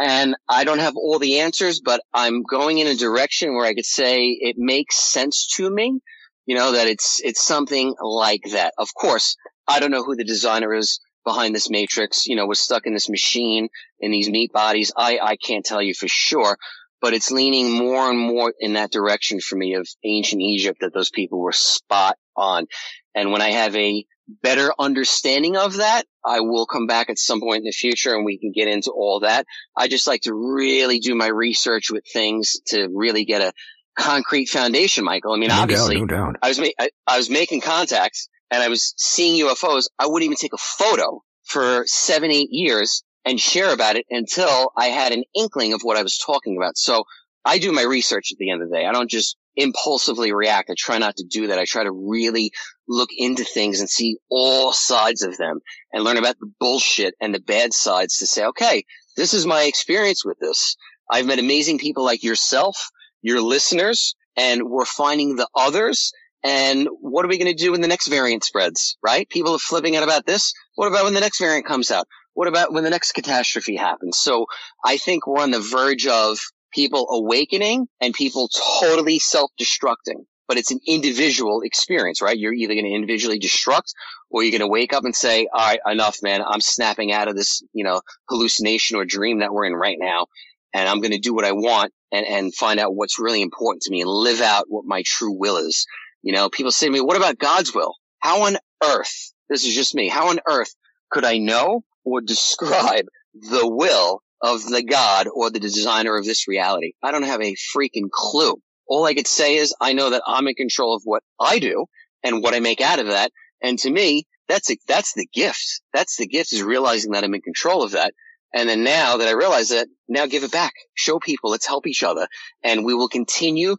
And I don't have all the answers, but I'm going in a direction where I could say it makes sense to me, you know, that it's something like that. Of course, I don't know who the designer is behind this matrix, you know, was stuck in this machine in these meat bodies. I can't tell you for sure. But it's leaning more and more in that direction for me of ancient Egypt, that those people were spot on. And when I have a better understanding of that, I will come back at some point in the future and we can get into all that. I just like to really do my research with things to really get a concrete foundation, Michael. I mean, no doubt. I was making contacts and I was seeing UFOs. I wouldn't even take a photo for 7-8 years. And share about it until I had an inkling of what I was talking about. So I do my research at the end of the day. I don't just impulsively react. I try not to do that. I try to really look into things and see all sides of them and learn about the bullshit and the bad sides to say, okay, this is my experience with this. I've met amazing people like yourself, your listeners, and we're finding the others. And what are we going to do when the next variant spreads, right? People are flipping out about this. What about when the next variant comes out? What about when the next catastrophe happens? So I think we're on the verge of people awakening and people totally self-destructing. But it's an individual experience, right? You're either going to individually destruct or you're going to wake up and say, all right, enough, man. I'm snapping out of this, you know, hallucination or dream that we're in right now. And I'm going to do what I want and find out what's really important to me and live out what my true will is. You know, people say to me, what about God's will? How on earth, this is just me, how on earth could I know or describe the will of the God or the designer of this reality? I don't have a freaking clue. All I could say is I know that I'm in control of what I do and what I make out of that. And to me, that's the gift. That's the gift, is realizing that I'm in control of that. And then now that I realize that, now give it back. Show people. Let's help each other. And we will continue.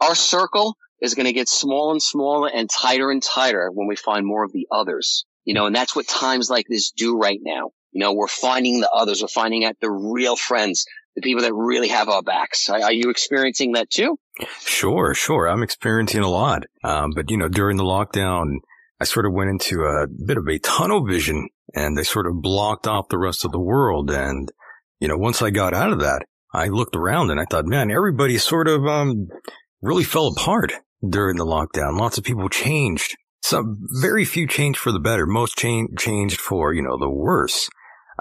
Our circle is going to get smaller and smaller and tighter when we find more of the others. You know, and that's what times like this do right now. You know, we're finding the others. We're finding out the real friends, the people that really have our backs. Are you experiencing that too? Sure. I'm experiencing a lot. But, you know, during the lockdown, I sort of went into a bit of a tunnel vision and they sort of blocked off the rest of the world. And, you know, once I got out of that, I looked around and I thought, man, everybody sort of really fell apart during the lockdown. Lots of people changed. Some very few changed for the better. Most changed for, you know, the worse.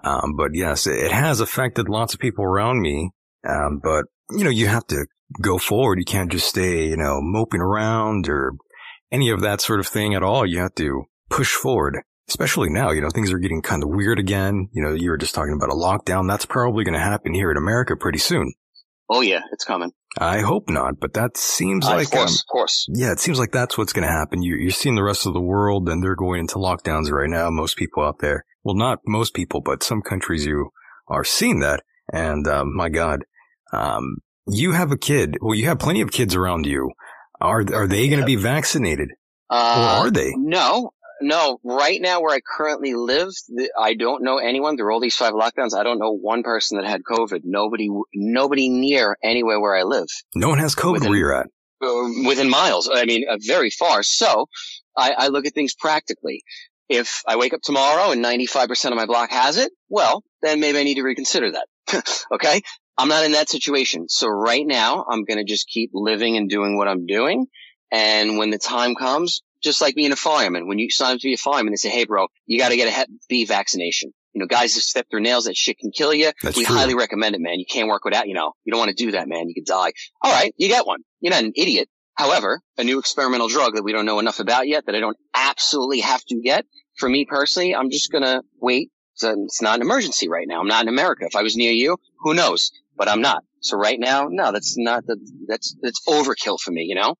But yes, it has affected lots of people around me. But, you know, you have to go forward. You can't just stay, you know, moping around or any of that sort of thing at all. You have to push forward, especially now, you know, things are getting kind of weird again. You know, you were just talking about a lockdown. That's probably going to happen here in America pretty soon. Oh, yeah, it's coming. I hope not, but that seems like... Of course. Yeah, it seems like that's what's going to happen. You're seeing the rest of the world, and they're going into lockdowns right now, most people out there. Well, not most people, but some countries you are seeing that. And, my God, you have a kid. Well, you have plenty of kids around you. Are they going to be vaccinated? Or are they? No. No, right now where I currently live, I don't know anyone. There are all these 5 lockdowns. I don't know one person that had COVID. Nobody near anywhere where I live. No one has COVID where you're at. Within miles. I mean, very far. So I look at things practically. If I wake up tomorrow and 95% of my block has it, well, then maybe I need to reconsider that. Okay? I'm not in that situation. So right now, I'm going to just keep living and doing what I'm doing. And when the time comes, just like being a fireman, when you sign up to be a fireman, they say, hey, bro, you got to get a Hep B vaccination. You know, guys have stepped their nails. That shit can kill you. That's true. Highly recommend it, man. You can't work without, you know, you don't want to do that, man. You could die. All right. You get one. You're not an idiot. However, a new experimental drug that we don't know enough about yet that I don't absolutely have to get. For me personally, I'm just going to wait. So it's not an emergency right now. I'm not in America. If I was near you, who knows? But I'm not. So right now, no, that's overkill for me, you know?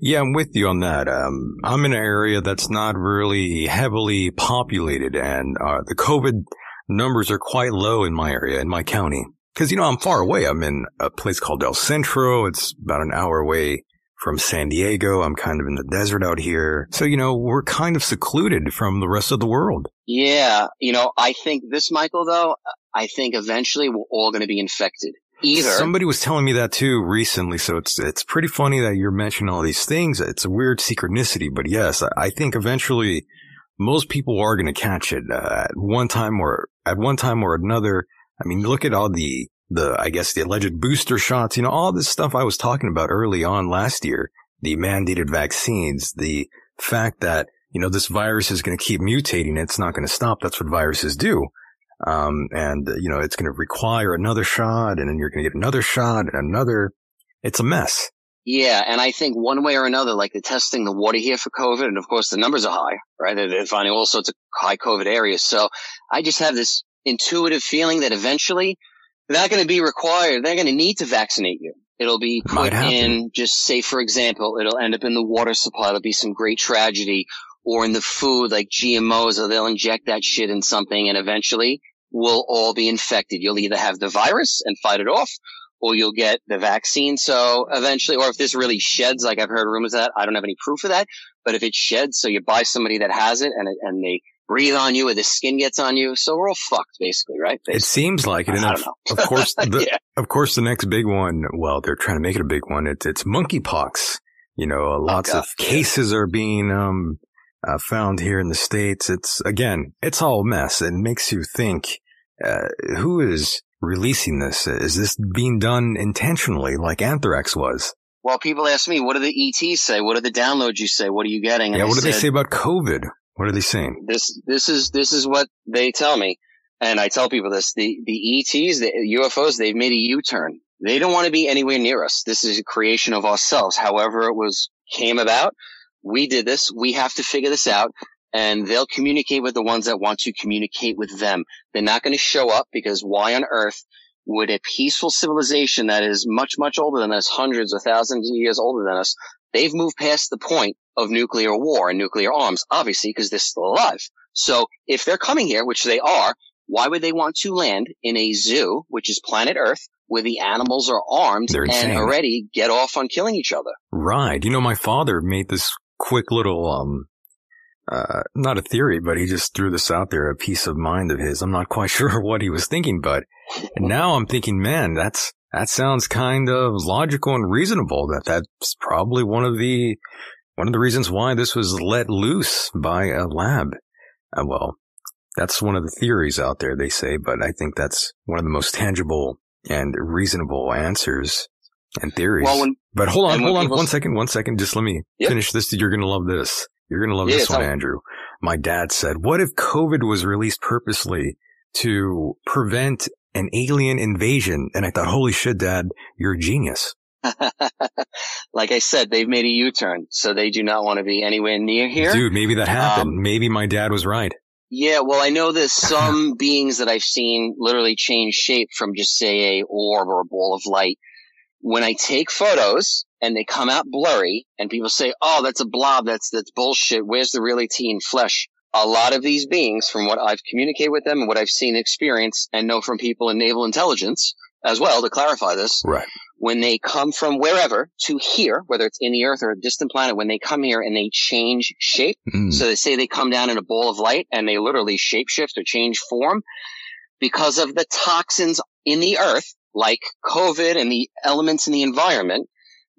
Yeah, I'm with you on that. I'm in an area that's not really heavily populated, and the COVID numbers are quite low in my area, in my county. Because, you know, I'm far away. I'm in a place called El Centro. It's about an hour away from San Diego. I'm kind of in the desert out here. So, you know, we're kind of secluded from the rest of the world. Yeah. You know, I think this, Michael, though, I think eventually we're all going to be infected. Either. Somebody was telling me that too recently. So it's pretty funny that you're mentioning all these things. It's a weird synchronicity. But yes, I think eventually most people are going to catch it at one time or another. I mean, look at all the alleged booster shots, you know, all this stuff I was talking about early on last year, the mandated vaccines, the fact that, you know, this virus is going to keep mutating. It's not going to stop. That's what viruses do. And, you know, it's going to require another shot, and then you're going to get another shot and another. It's a mess. Yeah. And I think one way or another, like the testing, the water here for COVID, and of course the numbers are high, right? They're finding all sorts of high COVID areas. So I just have this intuitive feeling that eventually they're not going to be required. They're going to need to vaccinate you. It'll be put in, just say, for example, it'll end up in the water supply. It'll be some great tragedy, or in the food, like GMOs, or they'll inject that shit in something, and eventually we'll all be infected. You'll either have the virus and fight it off, or you'll get the vaccine. So eventually, or if this really sheds, like I've heard rumors of that, I don't have any proof of that, but if it sheds, so you buy somebody that has it, and they breathe on you, or the skin gets on you, so we're all fucked, basically, right? It seems like it. And I don't know. Of course, the next big one. Well, they're trying to make it a big one. It's monkeypox. You know, lots of cases are being found here in the States. It's all a mess. It makes you think, who is releasing this? Is this being done intentionally, like anthrax was? Well, people ask me, what do the ETs say? What do the downloads you say? What are you getting? And yeah, what do they say about COVID? What are they saying? This is what they tell me. And I tell people this, the ETs, the UFOs, they've made a U-turn. They don't want to be anywhere near us. This is a creation of ourselves. However it came about, we did this. We have to figure this out, and they'll communicate with the ones that want to communicate with them. They're not going to show up, because why on earth would a peaceful civilization that is much, much older than us, hundreds or thousands of years older than us, they've moved past the point of nuclear war and nuclear arms, obviously, because they're still alive. So if they're coming here, which they are, why would they want to land in a zoo, which is planet Earth, where the animals are armed and already get off on killing each other? Right. You know, my father made this quick little, not a theory, but he just threw this out there, a piece of mind of his. I'm not quite sure what he was thinking, but now I'm thinking, man, that sounds kind of logical and reasonable. That's probably one of the reasons why this was let loose by a lab. Well, that's one of the theories out there, they say, but I think that's one of the most tangible and reasonable answers and theories. Well, but hold on one second. Just let me finish this. You're going to love this. You're going to love this one, Andrew. My dad said, what if COVID was released purposely to prevent an alien invasion? And I thought, holy shit, Dad, you're a genius. Like I said, they've made a U-turn, so they do not want to be anywhere near here. Dude, maybe that happened. Maybe my dad was right. Yeah, well, I know there's some beings that I've seen literally change shape from just, say, a orb or a ball of light. When I take photos and they come out blurry and people say, oh, that's a blob, that's bullshit, where's the real ET in flesh? A lot of these beings, from what I've communicated with them and what I've seen, experience, and know from people in naval intelligence as well, to clarify this, right, when they come from wherever to here, whether it's in the earth or a distant planet, when they come here and they change shape. Mm. So they say they come down in a ball of light and they literally shapeshift or change form because of the toxins in the earth, like COVID and the elements in the environment.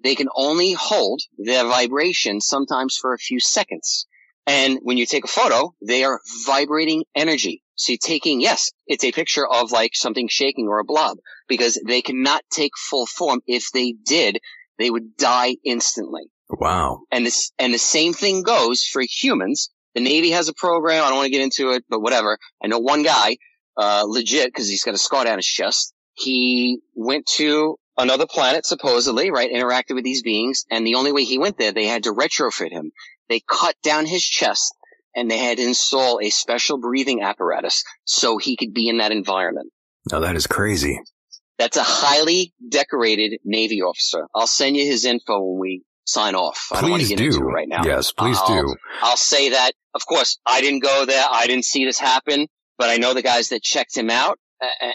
They can only hold their vibration sometimes for a few seconds. And when you take a photo, they are vibrating energy. So you're taking, yes, it's a picture of like something shaking or a blob, because they cannot take full form. If they did, they would die instantly. Wow. And the same thing goes for humans. The Navy has a program. I don't want to get into it, but whatever. I know one guy, legit, because he's got a scar down his chest. He went to another planet, supposedly, right, interacted with these beings. And the only way he went there, they had to retrofit him. They cut down his chest and they had to install a special breathing apparatus so he could be in that environment. Now that is crazy. That's a highly decorated Navy officer. I'll send you his info when we sign off. Please I don't want to get into it right now. Yes, please do. I'll say that, of course, I didn't go there. I didn't see this happen, but I know the guys that checked him out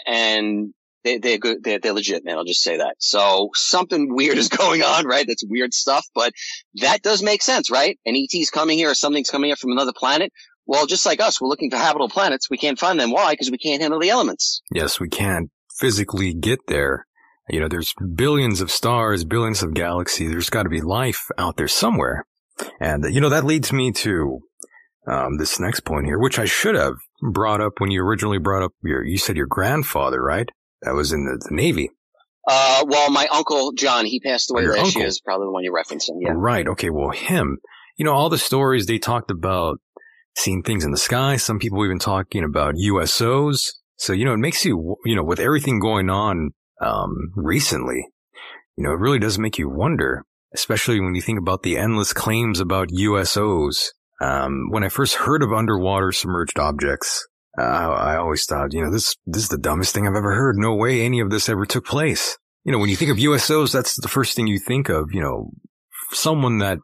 and they're good. They're legit, man. I'll just say that. So something weird is going on, right? That's weird stuff, but that does make sense, right? An ET's coming here or something's coming up from another planet. Well, just like us, we're looking for habitable planets. We can't find them. Why? Because we can't handle the elements. Yes, we can't physically get there. You know, there's billions of stars, billions of galaxies. There's got to be life out there somewhere. And, you know, that leads me to this next point here, which I should have brought up when you originally brought up you said your grandfather, right? That was in the Navy. Well, my uncle, John, he passed away last year, is probably the one you're referencing. Yeah. Right. Okay. Well, him, you know, all the stories they talked about seeing things in the sky. Some people even talking about USOs. So, you know, it makes you, you know, with everything going on, recently, you know, it really does make you wonder, especially when you think about the endless claims about USOs. When I first heard of underwater submerged objects, I always thought, you know, this is the dumbest thing I've ever heard. No way any of this ever took place. You know, when you think of USOs, that's the first thing you think of, you know, someone that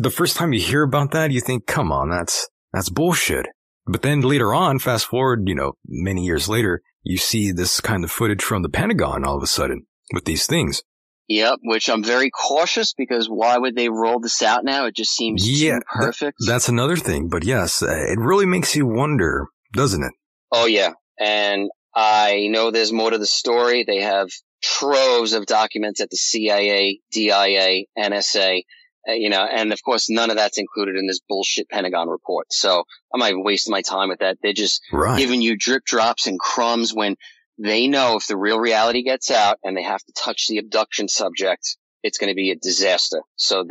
the first time you hear about that, you think, come on, that's bullshit. But then later on, fast forward, you know, many years later, you see this kind of footage from the Pentagon all of a sudden with these things. Yep, which I'm very cautious because why would they roll this out now? It just seems too perfect. That's another thing. But yes, it really makes you wonder, doesn't it? Oh, yeah. And I know there's more to the story. They have troves of documents at the CIA, DIA, NSA, you know, and of course, none of that's included in this bullshit Pentagon report. So I'm not even wasting my time with that. They're just giving you drip drops and crumbs when they know if the real reality gets out and they have to touch the abduction subject, it's going to be a disaster. So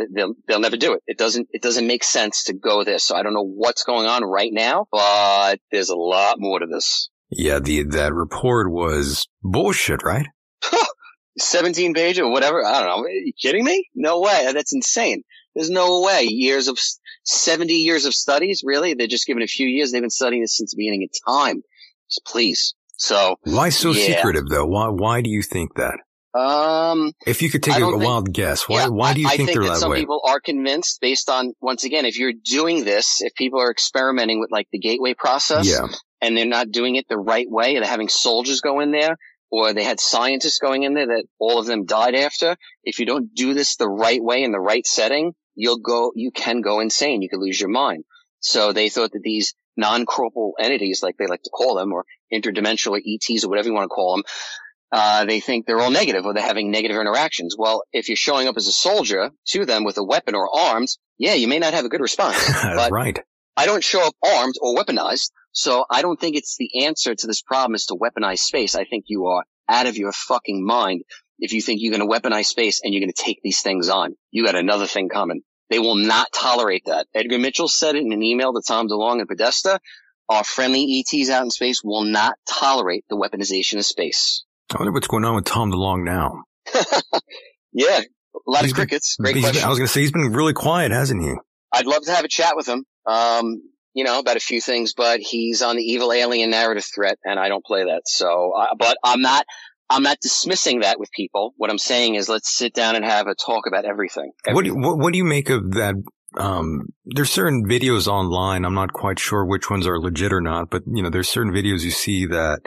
they'll never do it. It doesn't make sense to go there. So I don't know what's going on right now, but there's a lot more to this. Yeah, that report was bullshit, right? 17 page or whatever. I don't know. Are you kidding me? No way. That's insane. There's no way. 70 years of studies, really? They're just given a few years. They've been studying this since the beginning of time. Just please. So why so secretive though? Why do you think that? If you could take a wild guess, why do you think they're that way? Some people are convinced based on, once again, if you're doing this, if people are experimenting with like the gateway process and they're not doing it the right way, they're having soldiers go in there or they had scientists going in there that all of them died after. If you don't do this the right way in the right setting, you can go insane. You could lose your mind. So they thought that these non-corporeal entities, like they like to call them, or interdimensional ETs or whatever you want to call them, they think they're all negative or they're having negative interactions. Well, if you're showing up as a soldier to them with a weapon or arms, you may not have a good response. But right. I don't show up armed or weaponized, so I don't think it's the answer to this problem is to weaponize space. I think you are out of your fucking mind if you think you're going to weaponize space and you're going to take these things on. You got another thing coming. They will not tolerate that. Edgar Mitchell said it in an email to Tom DeLonge and Podesta. Our friendly ETs out in space will not tolerate the weaponization of space. I wonder what's going on with Tom DeLonge now. A lot of crickets. Great question. I was going to say he's been really quiet, hasn't he? I'd love to have a chat with him, you know, about a few things, but he's on the evil alien narrative threat, and I don't play that. So, but I'm not dismissing that with people. What I'm saying is, let's sit down and have a talk about everything. What do you make of that? There's certain videos online. I'm not quite sure which ones are legit or not, but you know, there's certain videos you see that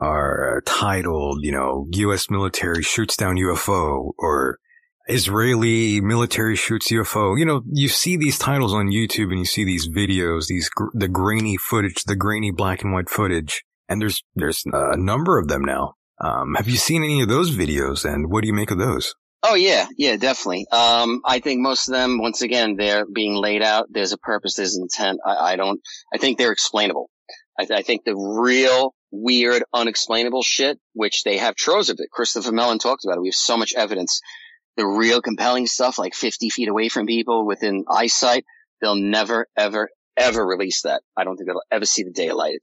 are titled, you know, U.S. military shoots down UFO or Israeli military shoots UFO. You know, you see these titles on YouTube and you see these videos, these the grainy footage, the grainy black and white footage. And there's a number of them now. Have you seen any of those videos, and what do you make of those? Oh, yeah, definitely. I think most of them, once again, they're being laid out. There's a purpose, there's intent. I think they're explainable. I think the real weird, unexplainable shit, which they have troves of it. Christopher Mellon talked about it. We have so much evidence. The real compelling stuff, like 50 feet away from people within eyesight, they'll never, ever, ever release that. I don't think that'll ever see the daylight.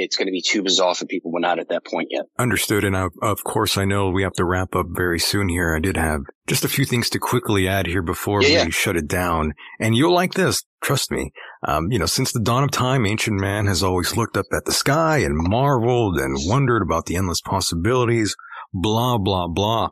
It's going to be too bizarre for people. We're not at that point yet. Understood. And of course, I know we have to wrap up very soon here. I did have just a few things to quickly add here before we shut it down. And you'll like this. Trust me. You know, since the dawn of time, ancient man has always looked up at the sky and marveled and wondered about the endless possibilities, blah, blah, blah.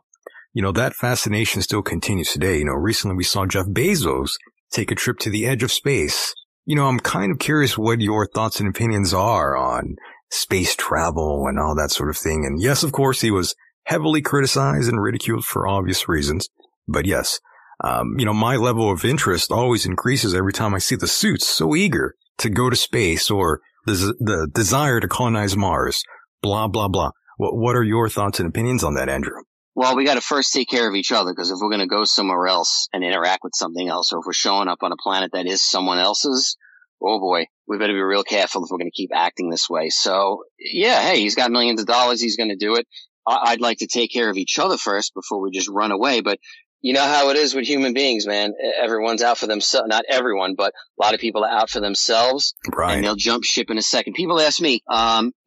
You know, that fascination still continues today. You know, recently we saw Jeff Bezos take a trip to the edge of space. You know, I'm kind of curious what your thoughts and opinions are on space travel and all that sort of thing. And yes, of course, he was heavily criticized and ridiculed for obvious reasons. But yes, you know, my level of interest always increases every time I see the suits so eager to go to space or the desire to colonize Mars, blah, blah, blah. What are your thoughts and opinions on that, Andrew? Well, we got to first take care of each other, because if we're going to go somewhere else and interact with something else, or if we're showing up on a planet that is someone else's, oh boy, we better be real careful if we're going to keep acting this way. So, yeah, hey, he's got millions of dollars. He's going to do it. I'd like to take care of each other first before we just run away. But you know how it is with human beings, man. Everyone's out for themselves. Not everyone, but a lot of people are out for themselves. Right. And they'll jump ship in a second. People ask me,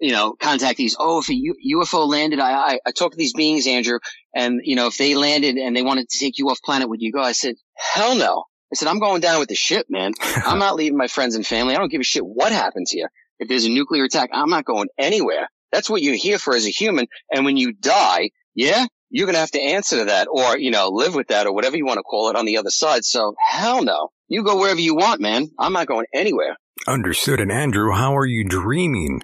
you know, contactees, oh, if a UFO landed, I talk to these beings, Andrew, and, you know, if they landed and they wanted to take you off planet, would you go? I said, hell no. I said, I'm going down with the ship, man. I'm not leaving my friends and family. I don't give a shit what happens here. If there's a nuclear attack, I'm not going anywhere. That's what you're here for as a human. And when you die, yeah, you're going to have to answer to that, or, you know, live with that, or whatever you want to call it on the other side. So hell no. You go wherever you want, man. I'm not going anywhere. Understood. And Andrew, how are you dreaming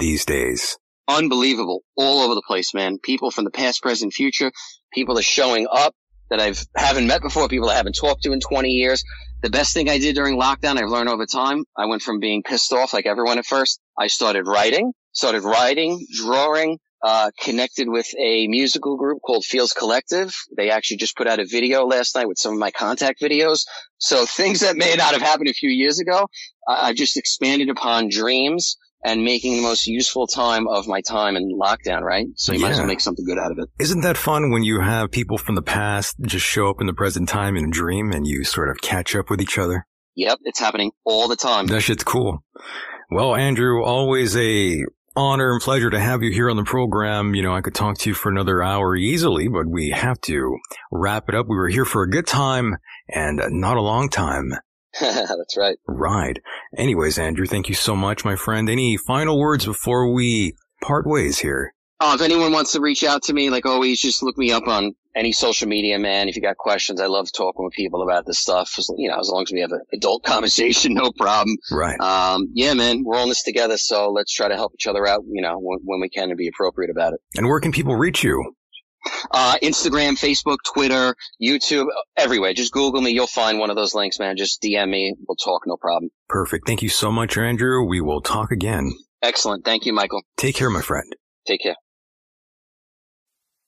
these days? Unbelievable. All over the place, man. People from the past, present, future. People are showing up that I haven't met before. People I haven't talked to in 20 years. The best thing I did during lockdown, I've learned over time, I went from being pissed off like everyone at first. I started writing, drawing, connected with a musical group called Fields Collective. They actually just put out a video last night with some of my contact videos. So things that may not have happened a few years ago, I just expanded upon dreams and making the most useful time of my time in lockdown, right? So you might as well make something good out of it. Isn't that fun when you have people from the past just show up in the present time in a dream and you sort of catch up with each other? Yep, it's happening all the time. That shit's cool. Well, Andrew, always a honor and pleasure to have you here on the program. You know, I could talk to you for another hour easily, but we have to wrap it up. We were here for a good time and not a long time. That's right. Right. Anyways, Andrew, thank you so much, my friend. Any final words before we part ways here? Oh, if anyone wants to reach out to me, like always, just look me up on any social media, man. If you got questions, I love talking with people about this stuff. You know, as long as we have an adult conversation, no problem. Right. Yeah, man, we're all in this together, so let's try to help each other out, you know, when we can, and be appropriate about it. And where can people reach you? Instagram, Facebook, Twitter, YouTube, everywhere. Just Google me. You'll find one of those links, man. Just DM me. We'll talk. No problem. Perfect. Thank you so much, Andrew. We will talk again. Excellent. Thank you, Michael. Take care, my friend. Take care.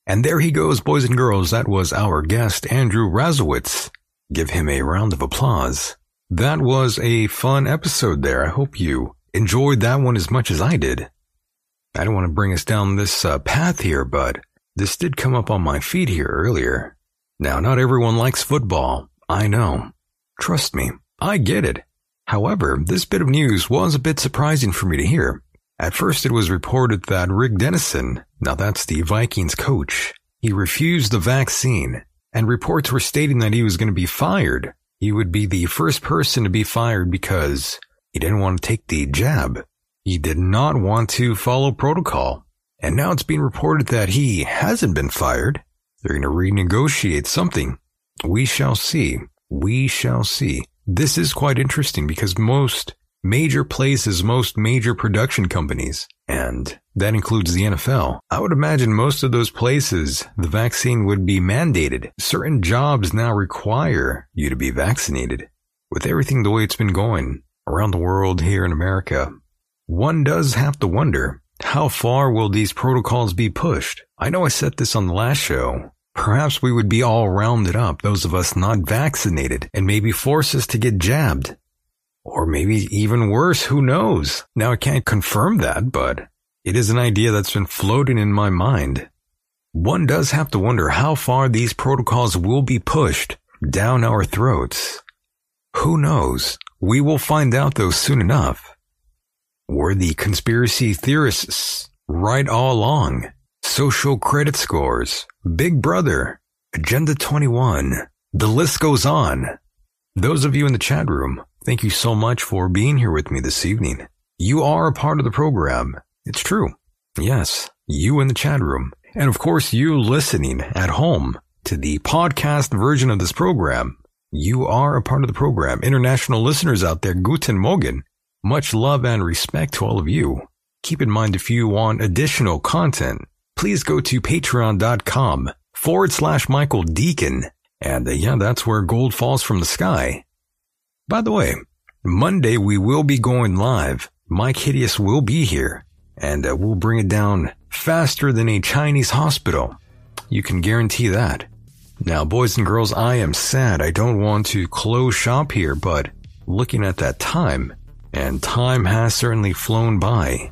And there he goes, boys and girls. That was our guest, Andrew Radziewicz. Give him a round of applause. That was a fun episode there. I hope you enjoyed that one as much as I did. I don't want to bring us down this path here, but this did come up on my feed here earlier. Now, not everyone likes football. I know. Trust me, I get it. However, this bit of news was a bit surprising for me to hear. At first, it was reported that Rick Dennison, now that's the Vikings coach, he refused the vaccine, and reports were stating that he was going to be fired. He would be the first person to be fired because he didn't want to take the jab. He did not want to follow protocol. And now it's being reported that he hasn't been fired. They're going to renegotiate something. We shall see. We shall see. This is quite interesting because most major place as most major production companies, and that includes the NFL. I would imagine most of those places the vaccine would be mandated. Certain jobs now require you to be vaccinated. With everything the way it's been going around the world here in America, one does have to wonder, how far will these protocols be pushed? I know I said this on the last show. Perhaps we would be all rounded up, those of us not vaccinated, and maybe force us to get jabbed. Or maybe even worse, who knows? Now I can't confirm that, but it is an idea that's been floating in my mind. One does have to wonder how far these protocols will be pushed down our throats. Who knows? We will find out though soon enough. Were the conspiracy theorists right all along? Social credit scores, Big Brother, Agenda 21, the list goes on. Those of you in the chat room, thank you so much for being here with me this evening. You are a part of the program. It's true. Yes, you in the chat room. And of course, you listening at home to the podcast version of this program. You are a part of the program. International listeners out there, Guten Morgen. Much love and respect to all of you. Keep in mind, if you want additional content, please go to patreon.com/Michael Deacon. And yeah, that's where gold falls from the sky. By the way, Monday we will be going live. Mike Hideous will be here, and we'll bring it down faster than a Chinese hospital. You can guarantee that. Now, boys and girls, I am sad. I don't want to close shop here, but looking at that time, and time has certainly flown by.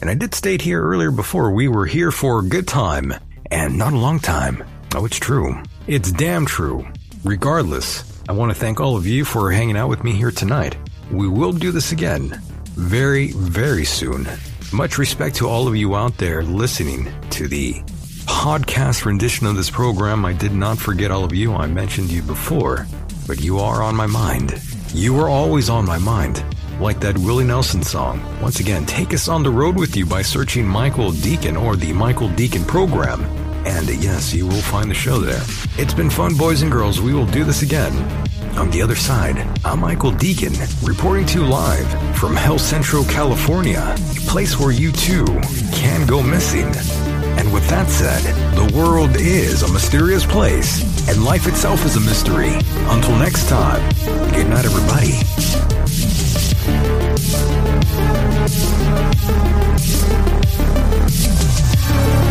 And I did state here earlier before, we were here for a good time, and not a long time. Oh, it's true. It's damn true. Regardless, I want to thank all of you for hanging out with me here tonight. We will do this again very, very soon. Much respect to all of you out there listening to the podcast rendition of this program. I did not forget all of you. I mentioned you before, but you are on my mind. You are always on my mind. Like that Willie Nelson song. Once again, take us on the road with you by searching Michael Deacon or the Michael Deacon Program. And yes, you will find the show there. It's been fun, boys and girls. We will do this again. On the other side, I'm Michael Deacon, reporting to you live from El Centro, California, a place where you too can go missing. And with that said, the world is a mysterious place, and life itself is a mystery. Until next time, good night, everybody.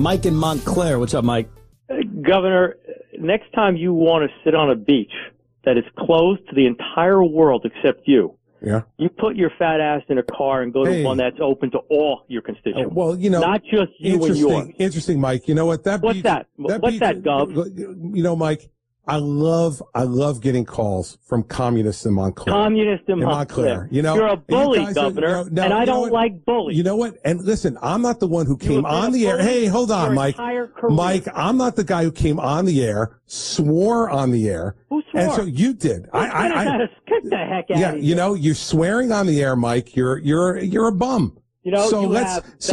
Mike in Montclair. What's up, Mike? Governor, next time you want to sit on a beach that is closed to the entire world except you, you put your fat ass in a car and go to one that's open to all your constituents. Well, you know, not just you and yours. Interesting, Mike. You know what? That beach, What's that, Gov? You know, Mike, I love getting calls from communists in Montclair. Communists in Montclair. You know, you're a bully, Governor, and I don't like bullies. You know what? And listen, I'm not the one who came on the air. Hey, hold on, Mike. Mike, I'm not the guy who came on the air, swore on the air. Who swore? And so you did. Get the heck out of here. You know, you're swearing on the air, Mike. You're a bum. You know, so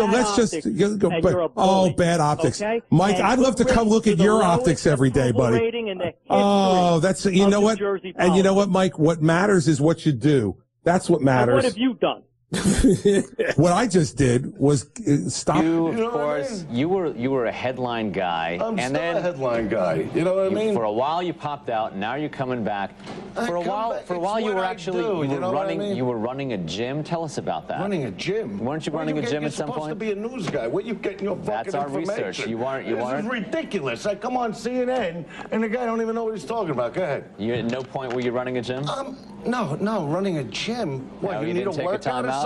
let's just go. Oh, bad optics, okay? Mike. And I'd love to come look at your optics every day, buddy. Oh, that's you know what, and you know what, Mike. What matters is what you do. That's what matters. And what have you done? What I just did was stop. You were a headline guy. I'm still a headline guy. You know what I mean? For a while you popped out. Now you're coming back. For a while you were running a gym. Tell us about that. Running a gym? Weren't you running a gym at some point? You're supposed to be a news guy. Where are you getting your fucking information? That's our research. You aren't. This is ridiculous. I come on CNN and the guy don't even know what he's talking about. Go ahead. You at no point were you running a gym? No, running a gym. What? You need a workout or something?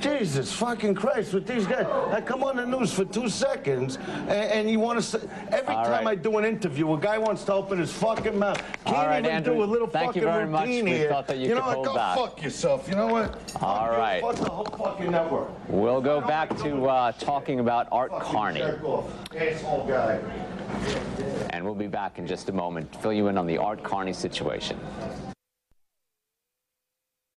Jesus fucking Christ with these guys. I come on the news for 2 seconds and you want to... Every time I do an interview, a guy wants to open his fucking mouth. Can't even do a little fucking routine here. We thought you could hold back. Go fuck yourself. You know what? All right. Fuck the whole fucking network. We'll go back to talking about Art Carney. Asshole guy. And we'll be back in just a moment. Fill you in on the Art Carney situation.